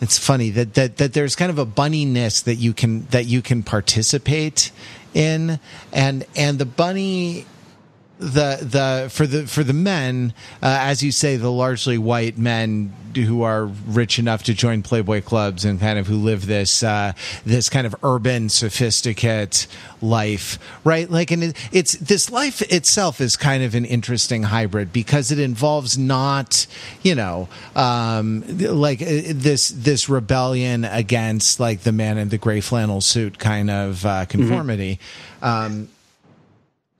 It's funny that, that that there's kind of a bunniness that you can that you can participate in, and and the bunny. The the for the for the men, uh, as you say, the largely white men who are rich enough to join Playboy clubs and kind of who live this uh, this kind of urban, sophisticate life, right? Like, and it, it's this life itself is kind of an interesting hybrid because it involves not, you know, um, like uh, this this rebellion against like the man in the gray flannel suit kind of uh, conformity. Mm-hmm. Um,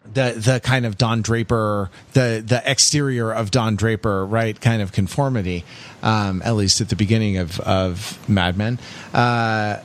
The the kind of Don Draper, the, the exterior of Don Draper, right, kind of conformity, um, at least at the beginning of, of Mad Men. Uh,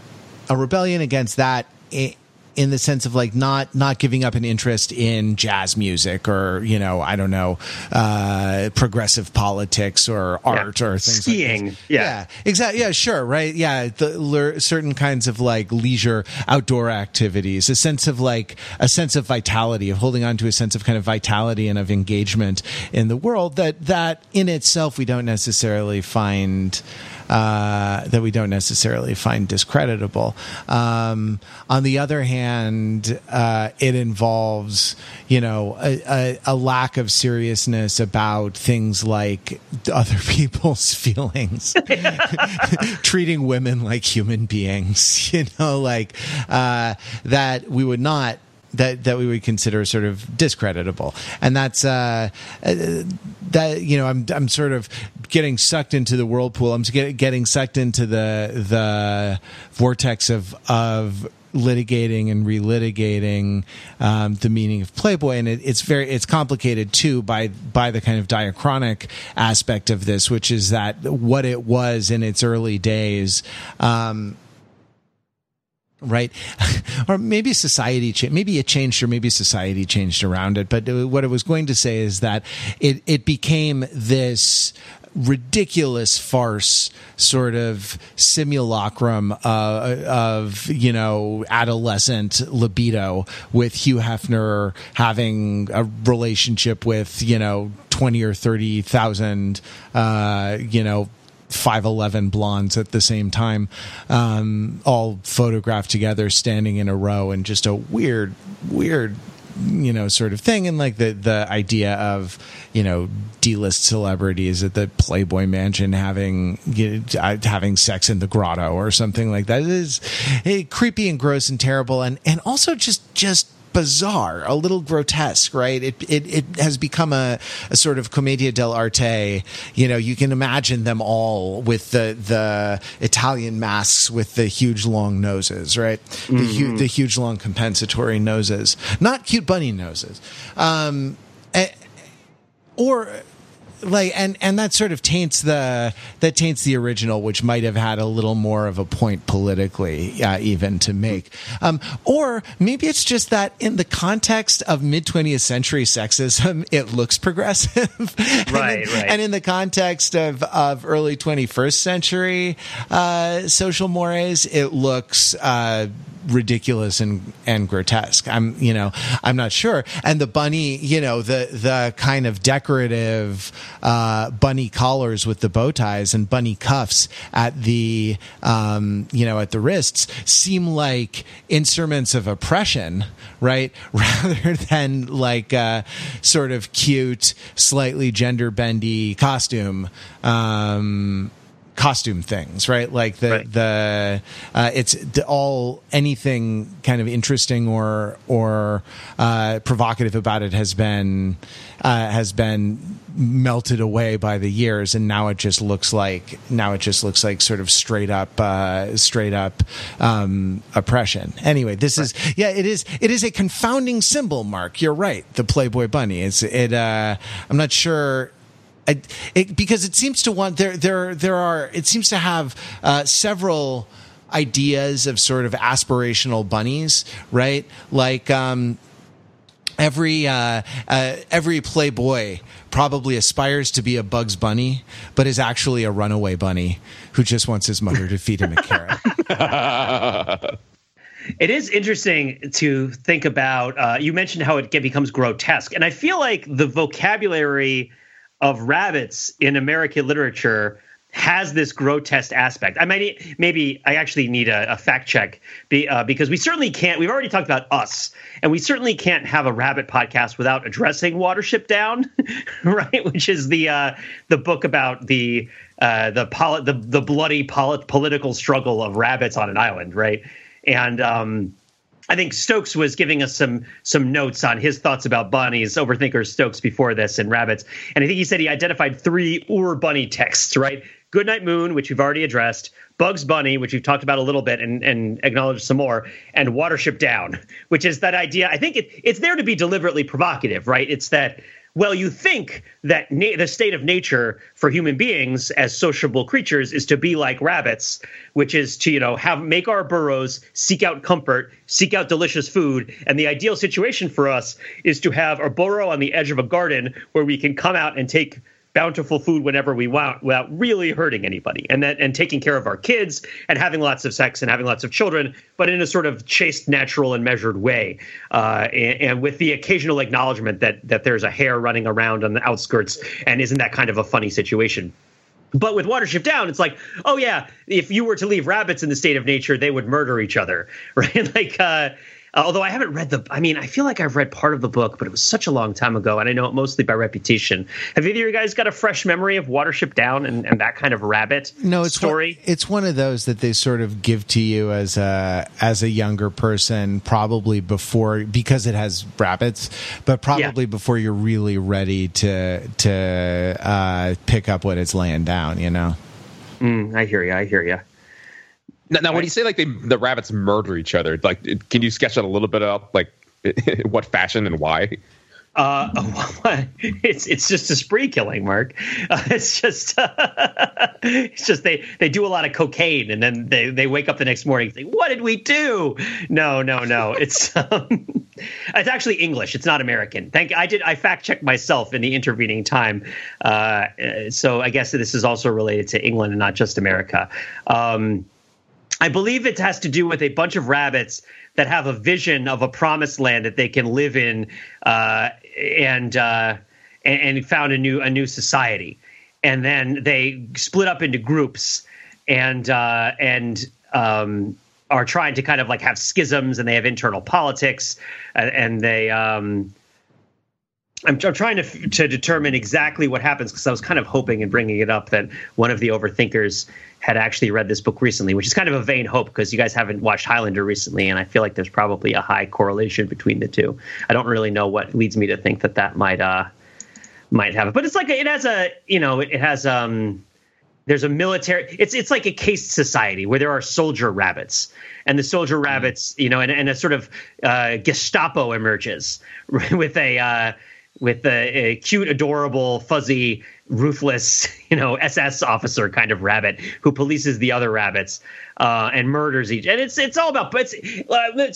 a rebellion against that in, in the sense of, like, not not giving up an interest in jazz music or, you know, I don't know, uh, progressive politics or art yeah. or things Skiing. Like that. Yeah. yeah, exactly. Yeah, sure, right? Yeah, the, le- certain kinds of, like, leisure outdoor activities, a sense of, like, a sense of vitality, of holding on to a sense of kind of vitality and of engagement in the world that, that in itself we don't necessarily find... Uh, that we don't necessarily find discreditable. Um, on the other hand, uh, it involves, you know, a, a, a lack of seriousness about things like other people's feelings, treating women like human beings, you know, like uh, that we would not, that, that we would consider sort of discreditable. And that's, uh, that, you know, I'm, I'm sort of getting sucked into the whirlpool. I'm get, getting sucked into the the vortex of of litigating and relitigating um, the meaning of Playboy, and it, it's very it's complicated too by by the kind of diachronic aspect of this, which is that what it was in its early days. Um, Right. Or maybe society, cha- maybe it changed or maybe society changed around it. But what I was going to say is that it, it became this ridiculous farce sort of simulacrum uh, of, you know, adolescent libido with Hugh Hefner having a relationship with, you know, twenty or thirty thousand, uh, you know, five eleven blondes at the same time, um, all photographed together, standing in a row, and just a weird, weird, you know, sort of thing. And like the, the idea of, you know, D-list celebrities at the Playboy Mansion having you know, having sex in the grotto or something like that. It is it, creepy and gross and terrible, and, and also just just. bizarre, a little grotesque, right? It it, it has become a, a sort of commedia dell'arte. You know, you can imagine them all with the the Italian masks with the huge long noses, right? Mm-hmm. The, hu- the huge long compensatory noses, not cute bunny noses, um, and, or. Like and, and that sort of taints the that taints the original, which might have had a little more of a point politically, uh, even to make. Um, or maybe it's just that in the context of mid twentieth century sexism, it looks progressive, and right? In, right. And in the context of, of early twenty-first century uh, social mores, it looks uh, ridiculous and, and grotesque. I'm you know I'm not sure. And the bunny, you know the the kind of decorative. Uh, bunny collars with the bow ties and bunny cuffs at the um, you know at the wrists seem like instruments of oppression, right? Rather than like a sort of cute, slightly gender bendy costume um, costume things, right? Like the right. the uh, it's all anything kind of interesting or or uh, provocative about it has been uh, has been. melted away by the years, and now it just looks like now it just looks like sort of straight up uh, straight up um, oppression. Anyway, this right. is yeah, it is it is a confounding symbol, Mark. You're right. The Playboy Bunny. It's it. Uh, I'm not sure. I, it, because it seems to want there there there are it seems to have uh, several ideas of sort of aspirational bunnies, right? Like um, every uh, uh, every Playboy. Probably aspires to be a Bugs Bunny, but is actually a runaway bunny who just wants his mother to feed him a carrot. It is interesting to think about. Uh, you mentioned how it becomes grotesque, and I feel like the vocabulary of rabbits in American literature has this grotesque aspect. I might maybe I actually need a, a fact check be, uh, because we certainly can't. We've already talked about Us, and we certainly can't have a rabbit podcast without addressing Watership Down, right? Which is the uh, the book about the uh, the, poli- the the bloody poli- political struggle of rabbits on an island, right? And um, I think Stokes was giving us some some notes on his thoughts about bunnies, Overthinker Stokes, before this, and rabbits. And I think he said he identified three Ur bunny texts, right? Goodnight Moon, which we've already addressed, Bugs Bunny, which we've talked about a little bit and, and acknowledged some more, and Watership Down, which is that idea. I think it, it's there to be deliberately provocative, right? It's that, well, you think that na- the state of nature for human beings as sociable creatures is to be like rabbits, which is to, you know, have make our burrows, seek out comfort, seek out delicious food. And the ideal situation for us is to have a burrow on the edge of a garden where we can come out and take bountiful food whenever we want without really hurting anybody, and that and taking care of our kids and having lots of sex and having lots of children, but in a sort of chaste, natural and measured way. Uh, and, and with the occasional acknowledgement that that there's a hare running around on the outskirts. And isn't that kind of a funny situation? But with Watership Down, it's like, oh, yeah, if you were to leave rabbits in the state of nature, they would murder each other. Right. Like uh Uh, although I haven't read the, I mean, I feel like I've read part of the book, but it was such a long time ago, and I know it mostly by reputation. Have either of you guys got a fresh memory of Watership Down and, and that kind of rabbit no, it's story? One, it's one of those that they sort of give to you as a as a younger person, probably before, because it has rabbits, but probably yeah. before you're really ready to to uh, pick up what it's laying down, you know? Mm, I hear you. I hear you. Now, now, when you say like they, the rabbits murder each other, like, can you sketch out a little bit of like what fashion and why? Uh, it's it's just a spree killing, Mark. Uh, it's just uh, it's just they, they do a lot of cocaine, and then they, they wake up the next morning and think, "What did we do?" No, no, no. It's um, it's actually English. It's not American. Thank I did I fact checked myself in the intervening time. Uh, so I guess this is also related to England and not just America. Um, I believe it has to do with a bunch of rabbits that have a vision of a promised land that they can live in, uh, and, uh, and and found a new a new society, and then they split up into groups and uh, and um, are trying to kind of like have schisms, and they have internal politics, and, and they. Um, I'm, I'm trying to to determine exactly what happens, because I was kind of hoping and bringing it up that one of the overthinkers had actually read this book recently, which is kind of a vain hope because you guys haven't watched Highlander recently, and I feel like there's probably a high correlation between the two. I don't really know what leads me to think that that might uh might happen, but it's like a, it has a you know it, it has um there's a military. It's it's like a caste society where there are soldier rabbits, and the soldier rabbits you know and, and a sort of uh, Gestapo emerges with a. Uh, with a, a cute, adorable, fuzzy, ruthless, you know, S S officer kind of rabbit who polices the other rabbits uh, and murders each. And it's it's all about. But it's,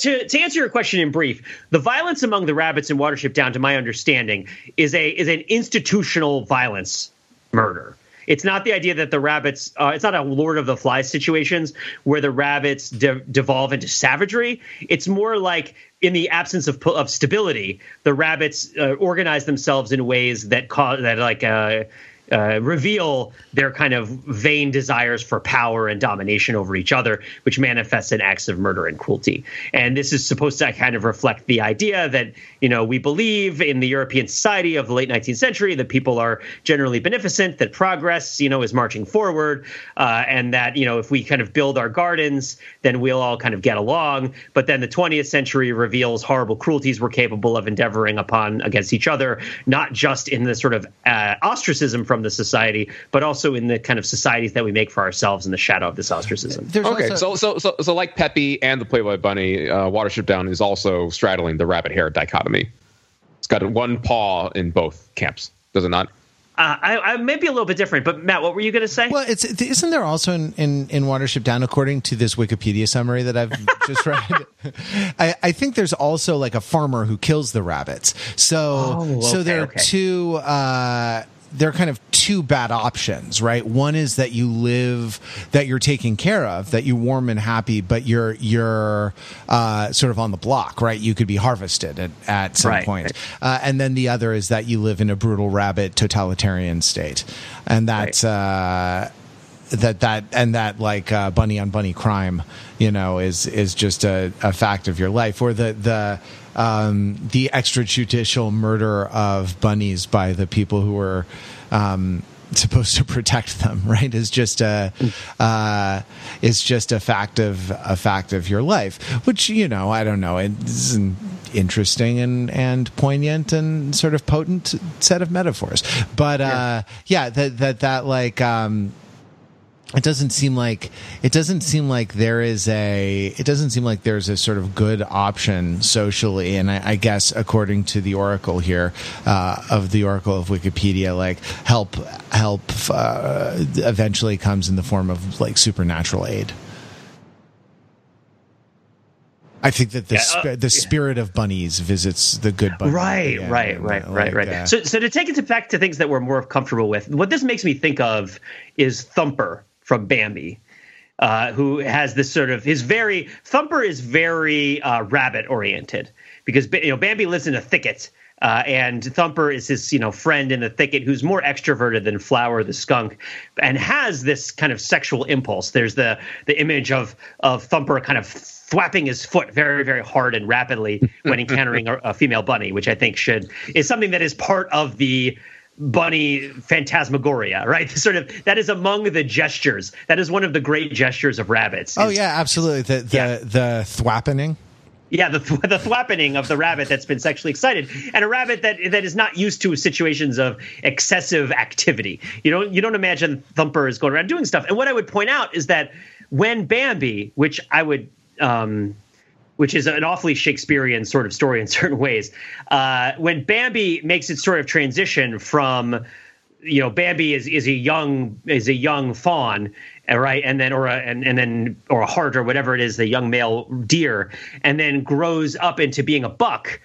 uh, to to answer your question in brief, the violence among the rabbits in Watership Down, to my understanding, is a is an institutional violence murder. It's not the idea that the rabbits uh, – it's not a Lord of the Flies situations where the rabbits de- devolve into savagery. It's more like in the absence of of stability, the rabbits uh, organize themselves in ways that cause that like uh, uh, reveal their kind of vain desires for power and domination over each other, which manifests in acts of murder and cruelty. And this is supposed to kind of reflect the idea that, you know, we believe in the European society of the late nineteenth century that people are generally beneficent, that progress, you know, is marching forward, uh, and that, you know, if we kind of build our gardens, then we'll all kind of get along. But then the twentieth century reveals horrible cruelties we're capable of endeavoring upon against each other, not just in the sort of uh, ostracism from the society, but also in the kind of societies that we make for ourselves in the shadow of this ostracism. There's okay, also- so, so so so like Peppy and the Playboy Bunny, uh, Watership Down is also straddling the rabbit-hare dichotomy. It's got one paw in both camps, does it not? Uh, I, I may be a little bit different, but Matt, what were you going to say? Well, it's, isn't there also in, in, in Watership Down, according to this Wikipedia summary that I've just read, I, I think there's also like a farmer who kills the rabbits. So, oh, okay, so there are okay. two... Uh, They're kind of two bad options, right? One is that you live, that you're taken care of, that you're warm and happy, but you're you're uh, sort of on the block, right? You could be harvested at, at some right. point. Uh, and then the other is that you live in a brutal rabbit totalitarian state, and that's right. uh, that that and that like uh, bunny on bunny crime, you know, is is just a, a fact of your life, or the the. Um, the extrajudicial murder of bunnies by the people who were um, supposed to protect them, right, is just a uh, is just a fact of a fact of your life, which you know I don't know. It's an interesting and, and poignant and sort of potent set of metaphors, but uh, yeah, that that that like. Um, It doesn't seem like it doesn't seem like there is a it doesn't seem like there's a sort of good option socially, and I, I guess according to the Oracle here uh, of the Oracle of Wikipedia, like help help uh, eventually comes in the form of like supernatural aid. I think that the yeah, uh, the spirit of bunnies visits the good bunny. Right, yeah, right, right, right, like, right. Uh, so so to take it back to things that we're more comfortable with, what this makes me think of is Thumper from Bambi, uh, who has this sort of his very Thumper is very uh, rabbit oriented because you know Bambi lives in a thicket. Uh, and Thumper is his, you know, friend in the thicket who's more extroverted than Flower the skunk and has this kind of sexual impulse. There's the the image of of Thumper kind of thwapping his foot very, very hard and rapidly when encountering a, a female bunny, which I think should is something that is part of the bunny phantasmagoria, right? Sort of that is among the gestures. That is one of the great gestures of rabbits. Oh, is, yeah, absolutely. The the, yeah. the thwappening. Yeah, the th- the thwappening of the rabbit that's been sexually excited, and a rabbit that that is not used to situations of excessive activity. You don't you don't imagine Thumper is going around doing stuff. And what I would point out is that when Bambi, which I would, um, which is an awfully Shakespearean sort of story in certain ways, uh, when Bambi makes its sort of transition from, you know, Bambi is is a young is a young fawn. Right. And then or a, and, and then or a hart or whatever it is, the young male deer, and then grows up into being a buck.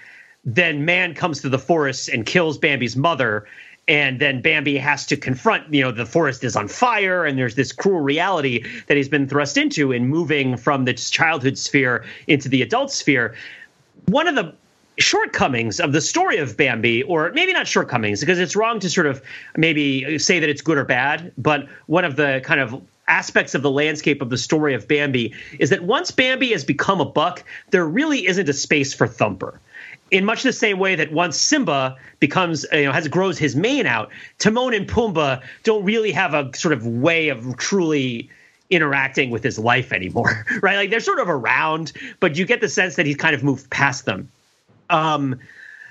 Then man comes to the forest and kills Bambi's mother. And then Bambi has to confront, you know, the forest is on fire. And there's this cruel reality that he's been thrust into in moving from the childhood sphere into the adult sphere. One of the shortcomings of the story of Bambi, or maybe not shortcomings, because it's wrong to sort of maybe say that it's good or bad. But one of the kind of aspects of the landscape of the story of Bambi is that once Bambi has become a buck, there really isn't a space for Thumper. In much the same way that once Simba becomes, you know, has grows his mane out, Timon and Pumbaa don't really have a sort of way of truly interacting with his life anymore, right? Like they're sort of around, but you get the sense that he's kind of moved past them. Um,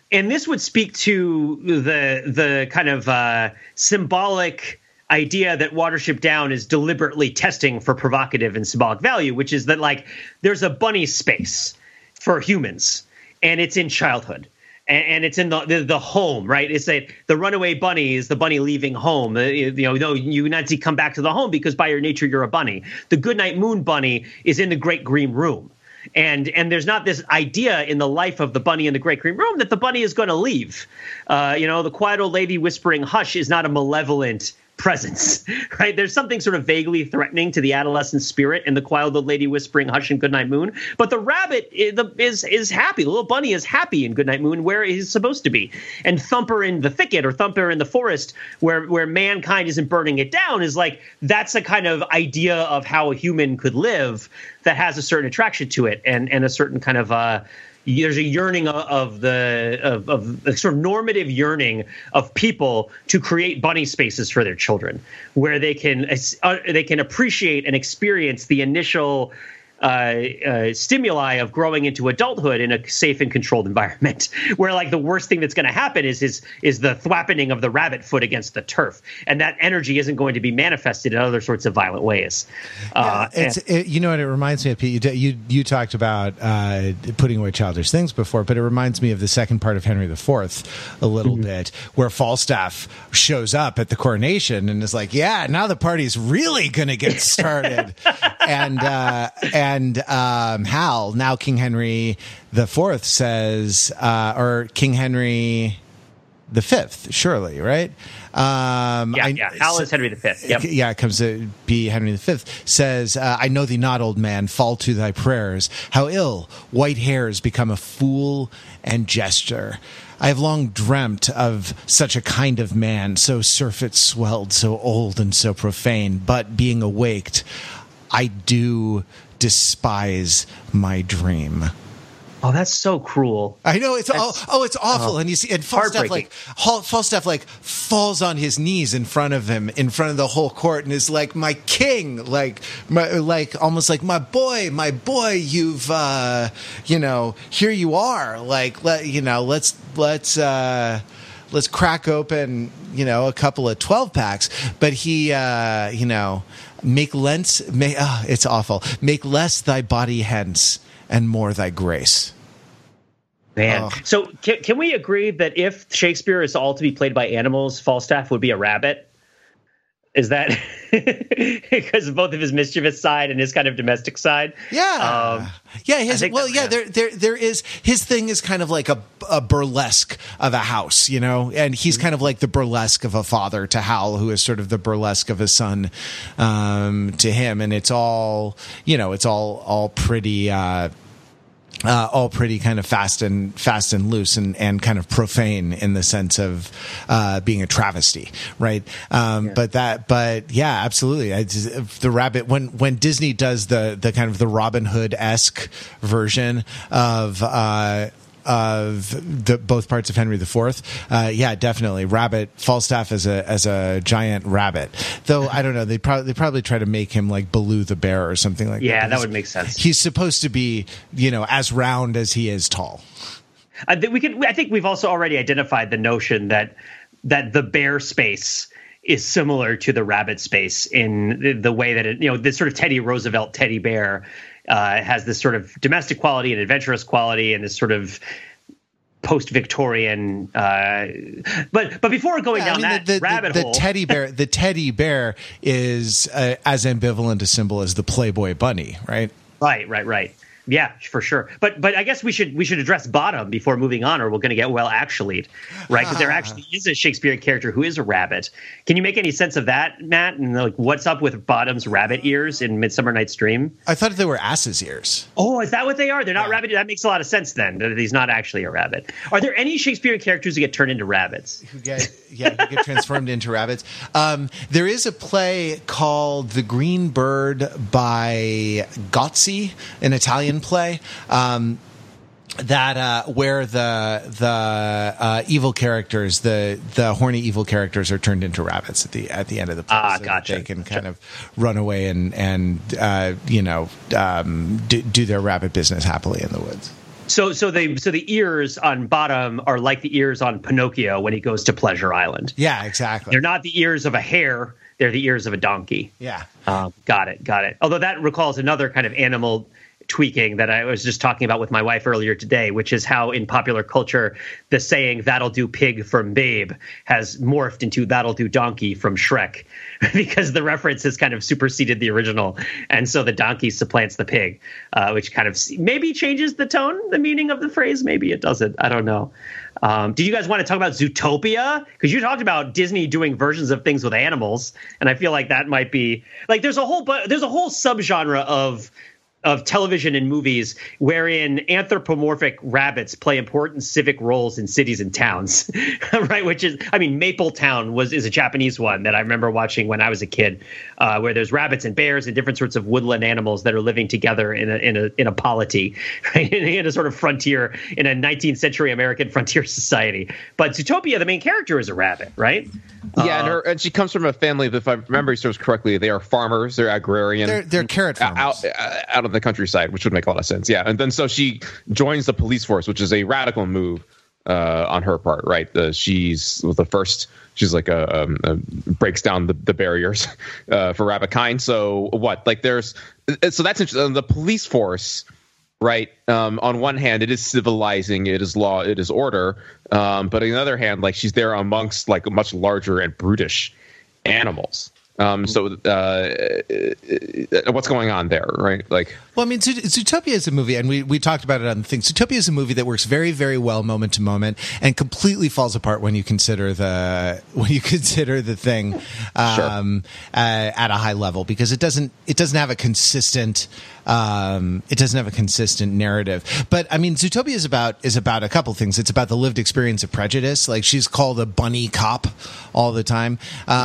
and this would speak to the the kind of uh, symbolic idea that Watership Down is deliberately testing for provocative and symbolic value, which is that, like, there's a bunny space for humans, and it's in childhood, and, and it's in the, the the home, right? It's a, the runaway bunny is the bunny leaving home. You know, no, you not see come back to the home because by your nature you're a bunny. The Goodnight Moon bunny is in the Great Green Room. And and there's not this idea in the life of the bunny in the Great Green Room that the bunny is going to leave. Uh, you know, the quiet old lady whispering hush is not a malevolent presence, right? There's something sort of vaguely threatening to the adolescent spirit in the quiet old lady whispering hush in Goodnight Moon. But the rabbit is, the, is is happy. The little bunny is happy in Goodnight Moon where he's supposed to be. And Thumper in the thicket or Thumper in the forest where, where mankind isn't burning it down is like, that's a kind of idea of how a human could live that has a certain attraction to it and, and a certain kind of uh, there's a yearning of the of, of a sort of normative yearning of people to create bunny spaces for their children where they can uh, they can appreciate and experience the initial uh, uh, stimuli of growing into adulthood in a safe and controlled environment where like the worst thing that's going to happen is is is the thwappening of the rabbit foot against the turf. And that energy isn't going to be manifested in other sorts of violent ways. Yeah, uh, it's, and- it, you know what it reminds me of, Pete? You, you, you talked about uh, putting away childish things before, but it reminds me of the second part of Henry the Fourth a little mm-hmm. bit where Falstaff shows up at the coronation and is like, yeah, now the party's really going to get started. and, uh, and, And um, Hal, now King Henry the Fourth says, uh, or King Henry the Fifth, surely, right? Um, yeah, I, yeah, Hal so, is Henry the Fifth. Yep. Yeah, it comes to be Henry the Fifth, says, uh, I know thee not, old man, fall to thy prayers. How ill white hairs become a fool and gesture. I have long dreamt of such a kind of man, so surfeit swelled, so old and so profane. But being awaked, I do... despise my dream. Oh, that's so cruel. I know it's all, oh, it's awful. Uh, and you see, and Falstaff like Falstaff like falls on his knees in front of him, in front of the whole court, and is like, "My king, like, my, like, almost like my boy, my boy. You've, uh, you know, here you are. Like, let you know, let's let's." Uh, Let's crack open, you know, a couple of twelve packs. But he, uh, you know, make less, may, oh, it's awful. Make less thy body hence and more thy grace. Man. Oh. So can, can we agree that if Shakespeare is all to be played by animals, Falstaff would be a rabbit? Is that because both of his mischievous side and his kind of domestic side? Yeah. Um, yeah. His, well, that, yeah, yeah, there, there, there is his thing is kind of like a, a burlesque of a house, you know, and he's mm-hmm. kind of like the burlesque of a father to Hal, who is sort of the burlesque of a son um, to him. And it's all, you know, it's all all pretty uh, Uh, all pretty kind of fast and fast and loose and, and kind of profane in the sense of uh, being a travesty, right? Um, yeah. But that, but yeah, absolutely. I, the rabbit when when Disney does the the kind of the Robin Hood-esque version of uh, of the both parts of Henry the Fourth, uh, yeah, definitely. Rabbit Falstaff as a as a giant rabbit, though I don't know. They probably they probably try to make him like Baloo the bear or something like yeah, that. Yeah, that would make sense. He's supposed to be, you know, as round as he is tall. I think we can. I think we've also already identified the notion that that the bear space is similar to the rabbit space in the, the way that it, you know, this sort of Teddy Roosevelt teddy bear. Uh, has this sort of domestic quality and adventurous quality and this sort of post-Victorian uh, but but before going yeah, down I mean, that the, the, rabbit the, the hole teddy bear the teddy bear is uh, as ambivalent a symbol as the Playboy bunny, right? Right, right, right. Yeah, for sure. But but I guess we should we should address Bottom before moving on, or we're going to get well actuallyed, right? Because there actually is a Shakespearean character who is a rabbit. Can you make any sense of that, Matt? And like, what's up with Bottom's rabbit ears in *Midsummer Night's Dream*? I thought they were ass's ears. Oh, is that what they are? They're not yeah. rabbit. That makes a lot of sense then. That he's not actually a rabbit. Are there any Shakespearean characters who get turned into rabbits? Who get yeah, who get transformed into rabbits? Um, there is a play called *The Green Bird* by Gozzi, an Italian play um that uh where the the uh evil characters the the horny evil characters are turned into rabbits at the at the end of the play. Ah, so gotcha. They can kind gotcha. of run away and and uh you know um do, do their rabbit business happily in the woods. So so they so the ears on Bottom are like the ears on Pinocchio when he goes to Pleasure Island. Yeah, exactly. They're not the ears of a hare, they're the ears of a donkey. Yeah. Um got it, got it. Although that recalls another kind of animal tweaking that I was just talking about with my wife earlier today, which is how in popular culture, the saying "that'll do pig" from Babe has morphed into "that'll do donkey" from Shrek, because the reference has kind of superseded the original. And so the donkey supplants the pig, uh, which kind of maybe changes the tone, the meaning of the phrase. Maybe it doesn't. I don't know. Um, do you guys want to talk about Zootopia? Because you talked about Disney doing versions of things with animals. And I feel like that might be like there's a whole but there's a whole subgenre of of television and movies wherein anthropomorphic rabbits play important civic roles in cities and towns, right? Which is, I mean, Mapletown was, is a Japanese one that I remember watching when I was a kid, uh, where there's rabbits and bears and different sorts of woodland animals that are living together in a, in a, in a polity, right? in, in a sort of frontier, in a nineteenth century American frontier society. But Zootopia, the main character, is a rabbit, right? Yeah. Uh, and, her, and she comes from a family, if I remember correctly, they are farmers, they're agrarian. They're, they're carrot farmers. Out, out of the countryside, which would make a lot of sense. Yeah. And then so she joins the police force, which is a radical move uh on her part, right? The she's well, the first she's like a, um, a breaks down the, the barriers uh for rabbit kind. So what like there's so that's interesting. The police force, right? Um on one hand, it is civilizing, it is law, it is order, um but on the other hand, like she's there amongst like much larger and brutish animals. Um, so uh, what's going on there, right? Like, well, I mean, Zootopia is a movie, and we, we talked about it on the thing. Zootopia is a movie that works very, very well moment to moment, and completely falls apart when you consider the when you consider the thing um, sure. uh, at a high level, because it doesn't it doesn't have a consistent. Um, it doesn't have a consistent narrative, but I mean, Zootopia is about is about a couple things. It's about the lived experience of prejudice. Like she's called a bunny cop all the time. Um,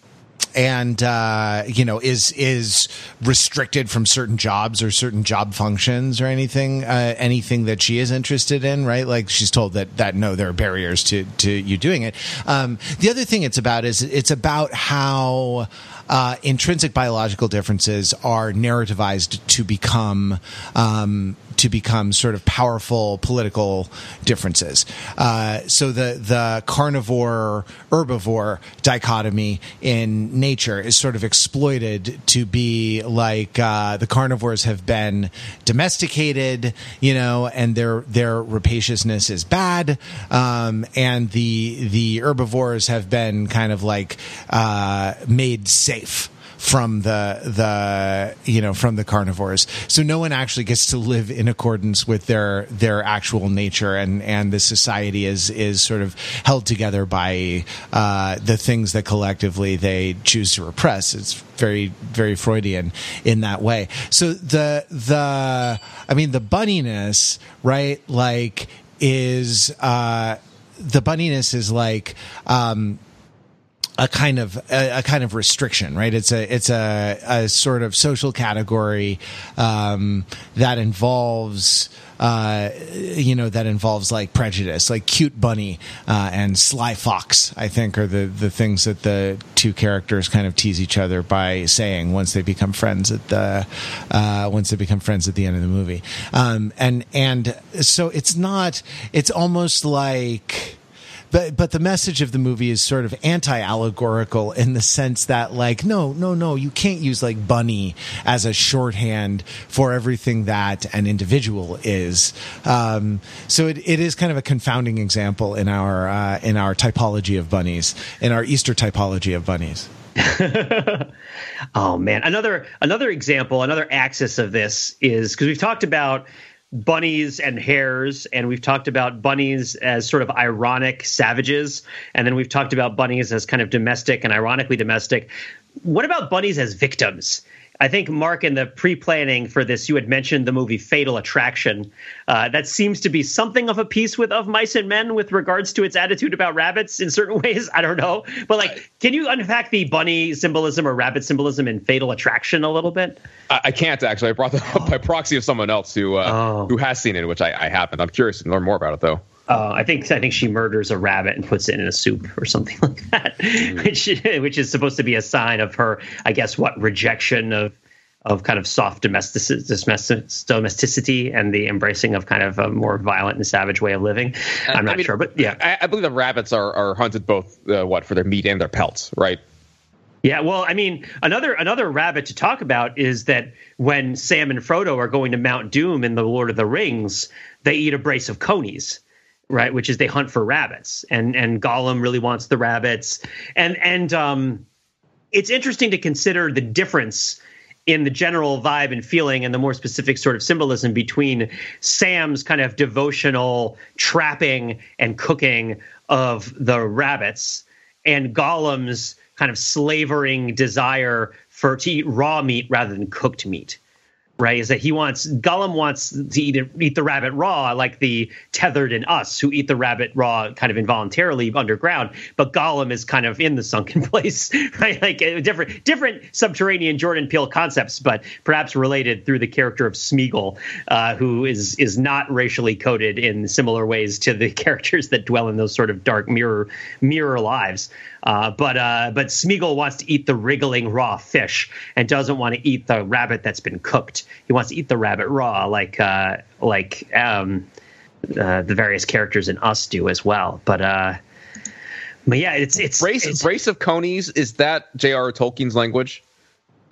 mm-hmm. And, uh, you know, is is restricted from certain jobs or certain job functions or anything, uh, anything that she is interested in, right? Like she's told that, that no, there are barriers to, to you doing it. Um, the other thing it's about is it's about how uh, intrinsic biological differences are narrativized to become um, to become sort of powerful political differences. Uh, so the, the carnivore-herbivore dichotomy in nature is sort of exploited to be like uh, the carnivores have been domesticated, you know, and their their rapaciousness is bad, um, and the the herbivores have been kind of like uh, made safe from the the you know from the carnivores. So no one actually gets to live in accordance with their their actual nature, and and the society is is sort of held together by uh, the things that collectively they choose to repress. It's very very Freudian in that way. So the the I mean the bunniness, right? Like is uh, the bunniness is like. Um, a kind of a, a kind of restriction, right? It's a it's a, a sort of social category um, that involves uh, you know that involves like prejudice, like cute bunny uh, and sly fox, I think, are the, the things that the two characters kind of tease each other by saying once they become friends at the uh, once they become friends at the end of the movie. Um, and and so it's not it's almost like. But but the message of the movie is sort of anti-allegorical in the sense that, like, no, no, no, you can't use, like, bunny as a shorthand for everything that an individual is. Um, so it, it is kind of a confounding example in our uh, in our typology of bunnies, in our Easter typology of bunnies. Oh, man. Another, another example, another axis of this is, because we've talked about bunnies and hares, and we've talked about bunnies as sort of ironic savages, and then we've talked about bunnies as kind of domestic and ironically domestic. What about bunnies as victims? I think, Mark, in the pre-planning for this, you had mentioned the movie Fatal Attraction. Uh, that seems to be something of a piece with Of Mice and Men with regards to its attitude about rabbits in certain ways. I don't know. But, like, can you unpack the bunny symbolism or rabbit symbolism in Fatal Attraction a little bit? I, I can't, actually. I brought that up by proxy of someone else who uh, oh. who has seen it, which I, I haven't. I'm curious to learn more about it, though. Uh, I think I think she murders a rabbit and puts it in a soup or something like that, mm. which which is supposed to be a sign of her, I guess, what rejection of of kind of soft domestic, domesticity and the embracing of kind of a more violent and savage way of living. I'm I not mean, sure, but yeah, I, I believe the rabbits are are hunted both uh, what for their meat and their pelts, right? Yeah, well, I mean, another another rabbit to talk about is that when Sam and Frodo are going to Mount Doom in The Lord of the Rings, they eat a brace of conies. Right, which is they hunt for rabbits, and and Gollum really wants the rabbits, and and um, it's interesting to consider the difference in the general vibe and feeling, and the more specific sort of symbolism between Sam's kind of devotional trapping and cooking of the rabbits, and Gollum's kind of slavering desire for to eat raw meat rather than cooked meat. Right, is that he wants Gollum wants to eat, eat the rabbit raw, like the tethered in Us, who eat the rabbit raw kind of involuntarily underground. But Gollum is kind of in the sunken place, right? Like different, different subterranean Jordan Peele concepts, but perhaps related through the character of Smeagol, uh, who is is not racially coded in similar ways to the characters that dwell in those sort of dark mirror mirror lives. Uh, but uh, but Smeagol wants to eat the wriggling raw fish and doesn't want to eat the rabbit that's been cooked. He wants to eat the rabbit raw, like uh, like um, uh, the various characters in Us do as well. But uh, but yeah, it's it's brace it's, brace of conies. Is that J R R Tolkien's language,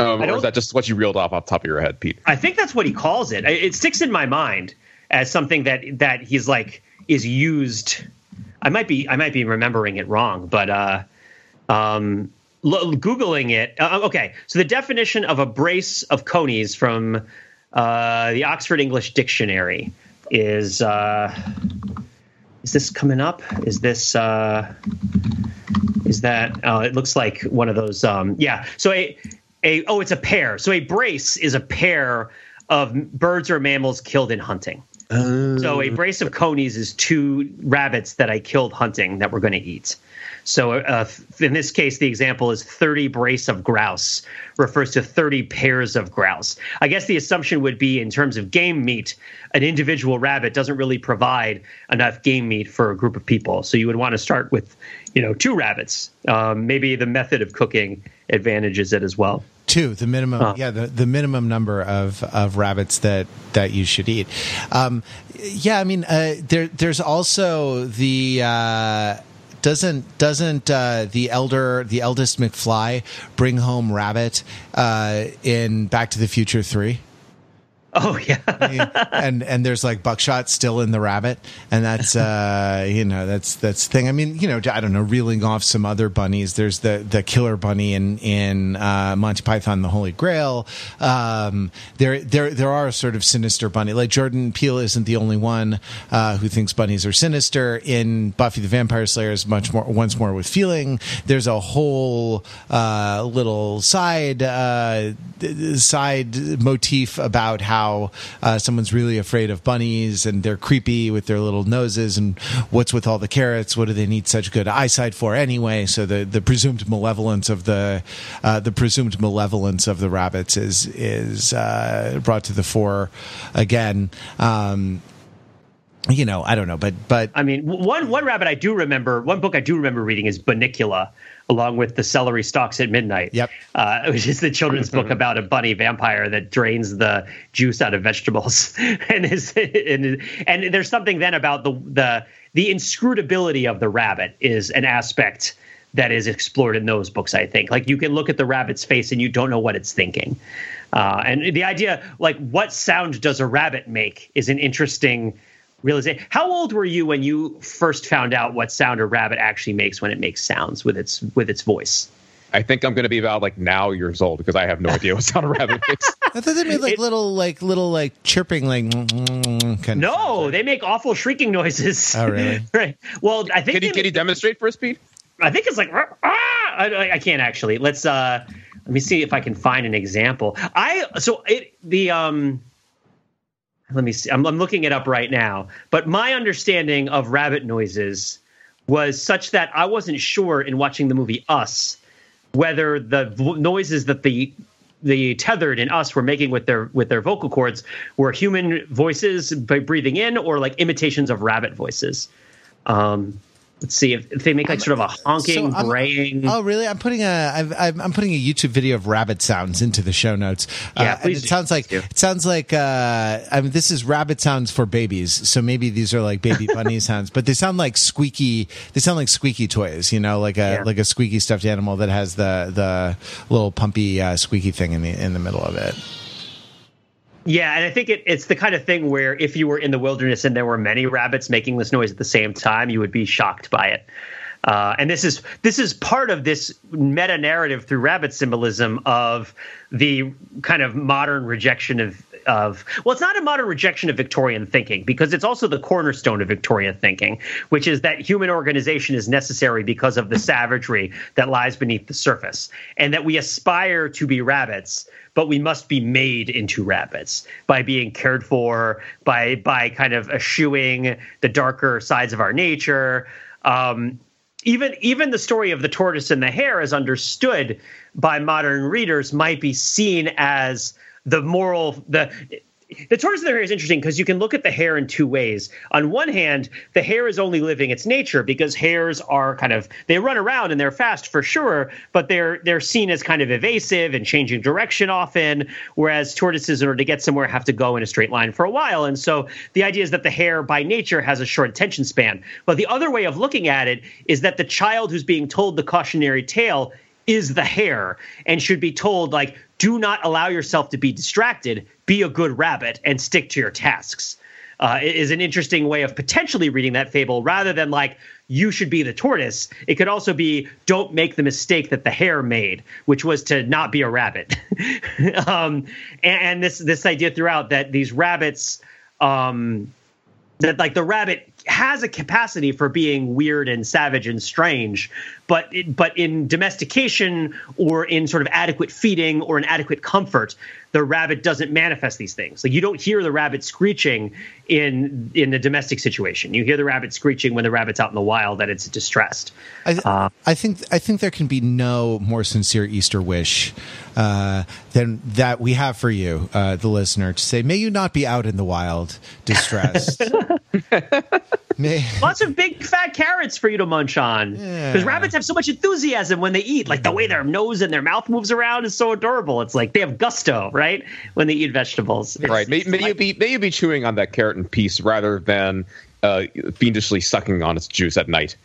um, or is that just what you reeled off off the top of your head, Pete? I think that's what he calls it. It sticks in my mind as something that that he's like is used. I might be I might be remembering it wrong, but uh, um. Googling it. Uh, okay, so the definition of a brace of conies from uh, the Oxford English Dictionary is uh, is this coming up? Is this uh, is that? Uh, it looks like one of those. Um, yeah. So a a oh, it's a pair. So a brace is a pair of birds or mammals killed in hunting. Oh. So a brace of conies is two rabbits that I killed hunting that we're going to eat. So uh, in this case, the example is thirty brace of grouse refers to thirty pairs of grouse. I guess the assumption would be in terms of game meat, an individual rabbit doesn't really provide enough game meat for a group of people. So you would want to start with, you know, two rabbits. Um, maybe the method of cooking advantages it as well. Two, the minimum, huh. yeah, the, the minimum number of, of rabbits that, that you should eat. Um, yeah, I mean, uh, there there's also the. Uh, Doesn't doesn't uh, the elder the eldest McFly bring home Rabbit uh, in Back to the Future three? Oh yeah. and and there's like buckshot still in the rabbit, and that's uh you know that's that's the thing. I mean, you know, I don't know, reeling off some other bunnies. There's the the killer bunny in in uh, Monty Python the Holy Grail. Um, there there there are sort of sinister bunny. Like Jordan Peele isn't the only one uh, who thinks bunnies are sinister. In Buffy the Vampire Slayer is much more once more with feeling. There's a whole uh, little side uh, side motif about how. How uh, someone's really afraid of bunnies and they're creepy with their little noses, and what's with all the carrots? What do they need such good eyesight for anyway? So the, the presumed malevolence of the uh, the presumed malevolence of the rabbits is is uh, brought to the fore again. Um, you know, I don't know, but but I mean, one one rabbit I do remember, one book I do remember reading is Bunnicula, along with The Celery Stalks at Midnight, yep. uh, which is the children's book about a bunny vampire that drains the juice out of vegetables. and, is, and and there's something then about the, the the inscrutability of the rabbit is an aspect that is explored in those books, I think. Like, you can look at the rabbit's face and you don't know what it's thinking. Uh, and the idea, like, what sound does a rabbit make is an interesting realization. How old were you when you first found out what sound a rabbit actually makes when it makes sounds with its with its voice? I think I'm going to be about like now years old, because I have no idea what sound a rabbit makes. I thought they made like it, little like little like chirping like. Kind no, of they make awful shrieking noises. Oh really? Right. Well, I think. Can you, can you demonstrate for us, Pete? I think it's like ah. I, I can't actually. Let's uh, let me see if I can find an example. I so it the um. Let me see. I'm, I'm looking it up right now. But my understanding of rabbit noises was such that I wasn't sure in watching the movie Us whether the vo- noises that the the tethered in Us were making with their with their vocal cords were human voices by breathing in, or like imitations of rabbit voices. Um, let's see if, if they make like sort of a honking, so braying. Oh, really? I'm putting a I've, I've, I'm putting a YouTube video of rabbit sounds into the show notes. Yeah, uh, please. And it sounds like it sounds like uh, I mean, this is rabbit sounds for babies, so maybe these are like baby bunny sounds, but they sound like squeaky. They sound like squeaky toys, you know, like a yeah. like a squeaky stuffed animal that has the the little pumpy uh, squeaky thing in the in the middle of it. Yeah, and I think it, it's the kind of thing where if you were in the wilderness and there were many rabbits making this noise at the same time, you would be shocked by it. Uh, and this is this is part of this meta narrative through rabbit symbolism of the kind of modern rejection of of well, it's not a modern rejection of Victorian thinking, because it's also the cornerstone of Victorian thinking, which is that human organization is necessary because of the savagery that lies beneath the surface, and that we aspire to be rabbits. But we must be made into rabbits by being cared for, by by kind of eschewing the darker sides of our nature. Um, even even the story of the tortoise and the hare, as understood by modern readers, might be seen as the moral the. The tortoise and the hare is interesting because you can look at the hare in two ways. On one hand, the hare is only living its nature, because hares are kind of – they run around and they're fast for sure, but they're they're seen as kind of evasive and changing direction often, whereas tortoises, in order to get somewhere, have to go in a straight line for a while. And so the idea is that the hare by nature has a short attention span. But the other way of looking at it is that the child who's being told the cautionary tale is the hare, and should be told, like, do not allow yourself to be distracted. Be a good rabbit and stick to your tasks. Uh, is an interesting way of potentially reading that fable, rather than like you should be the tortoise. It could also be don't make the mistake that the hare made, which was to not be a rabbit. um, and, and this this idea throughout that these rabbits, um, that like the rabbit has a capacity for being weird and savage and strange, but it, but in domestication or in sort of adequate feeding or an adequate comfort, the rabbit doesn't manifest these things. Like you don't hear the rabbit screeching in in a domestic situation. You hear the rabbit screeching when the rabbit's out in the wild and it's distressed. I, th- uh, I think I think there can be no more sincere Easter wish uh, than that we have for you, uh, the listener, to say, may you not be out in the wild distressed. May- Lots of big fat carrots for you to munch on, because yeah. rabbits have so much enthusiasm when they eat. Like the way their nose and their mouth moves around is so adorable. It's like they have gusto, right, when they eat vegetables. It's, right. May, it's may like- you be may you be chewing on that carrot in peace rather than uh, fiendishly sucking on its juice at night.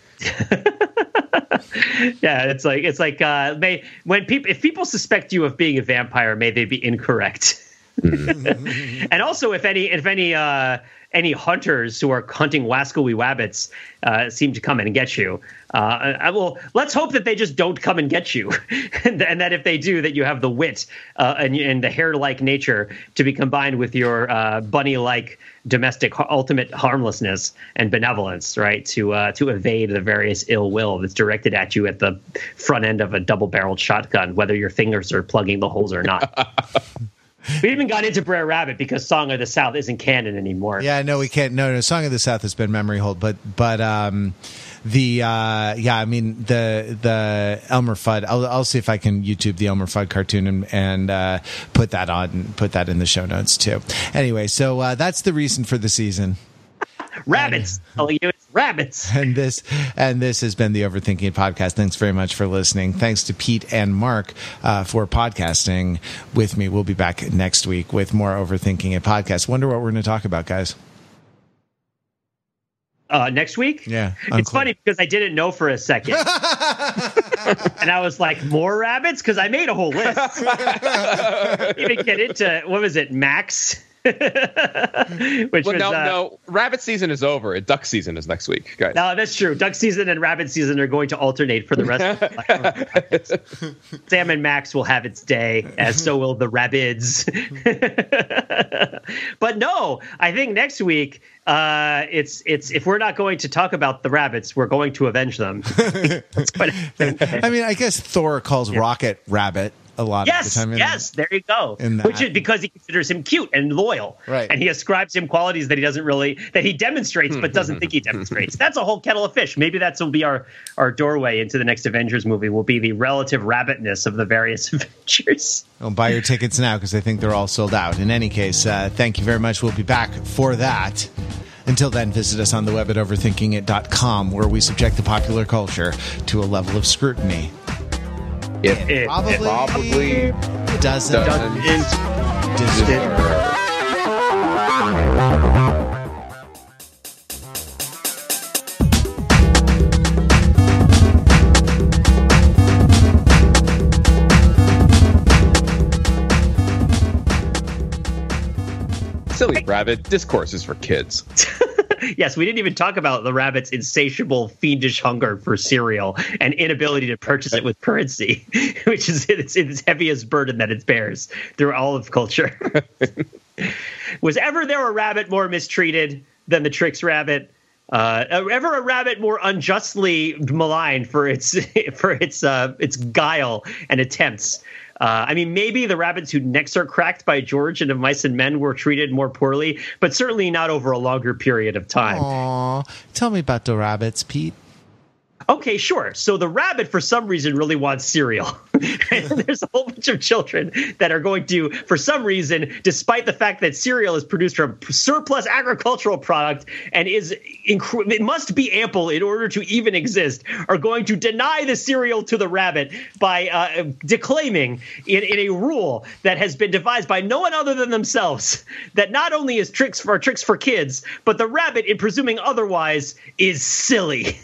Yeah, it's like it's like uh, may when people if people suspect you of being a vampire, may they be incorrect. Mm. And also, if any, if any, uh, any hunters who are hunting wascally wabbits uh, seem to come in and get you. Uh, I will. Let's hope that they just don't come and get you, and, and that if they do, that you have the wit uh, and, and the hare-like nature to be combined with your uh, bunny-like domestic ultimate harmlessness and benevolence, right? To uh, to evade the various ill will that's directed at you at the front end of a double-barreled shotgun, whether your fingers are plugging the holes or not. We even got into Brer Rabbit because Song of the South isn't canon anymore. Yeah, no, we can't. No, no, Song of the South has been memory hold, but but um, the uh, yeah, I mean the the Elmer Fudd. I'll, I'll see if I can YouTube the Elmer Fudd cartoon and, and uh, put that on, and put that in the show notes too. Anyway, so uh, that's the reason for the season. Rabbits, I'll use rabbits. And this and this has been the Overthinking It podcast. Thanks very much for listening. Thanks to Pete and Mark uh, for podcasting with me. We'll be back next week with more Overthinking It podcast. Wonder what we're going to talk about, guys. Uh, next week? Yeah. Unclear. It's funny because I didn't know for a second. And I was like, more rabbits? Because I made a whole list. Even get into, what was it, Max? Which well, was, no, uh, no. Rabbit season is over. Duck season is next week, guys. No, that's true. Duck season and rabbit season are going to alternate for the rest of the time. Sam and Max will have its day, as so will the rabbits. But no, I think next week uh, it's it's if we're not going to talk about the rabbits, we're going to avenge them. I mean, I guess Thor calls yeah. Rocket Rabbit. A lot yes, of the time. In, yes, there you go. Which is because he considers him cute and loyal. Right. And he ascribes him qualities that he doesn't really, that he demonstrates but doesn't think he demonstrates. That's a whole kettle of fish. Maybe that's will be our, our doorway into the next Avengers movie, will be the relative rabbitness of the various Avengers. Well, buy your tickets now because I think they're all sold out. In any case, uh, thank you very much. We'll be back for that. Until then, visit us on the web at overthinking it dot com, where we subject the popular culture to a level of scrutiny. If it, it probably, probably doesn't, doesn't deserve. deserve. Silly rabbit, discourse is for kids. Yes, we didn't even talk about the rabbit's insatiable, fiendish hunger for cereal and inability to purchase it with currency, which is its, its heaviest burden that it bears through all of culture. Was ever there a rabbit more mistreated than the Trix rabbit? Uh, ever a rabbit more unjustly maligned for its for its uh, its guile and attempts? Uh, I mean, maybe the rabbits whose necks are cracked by George and Of Mice and Men were treated more poorly, but certainly not over a longer period of time. Aww. Tell me about the rabbits, Pete. Okay, sure. So the rabbit, for some reason, really wants cereal. And there's a whole bunch of children that are going to, for some reason, despite the fact that cereal is produced from surplus agricultural product and is inc- it must be ample in order to even exist, are going to deny the cereal to the rabbit by uh, declaiming in, in a rule that has been devised by no one other than themselves that not only is tricks for tricks for kids, but the rabbit, in presuming otherwise, is silly.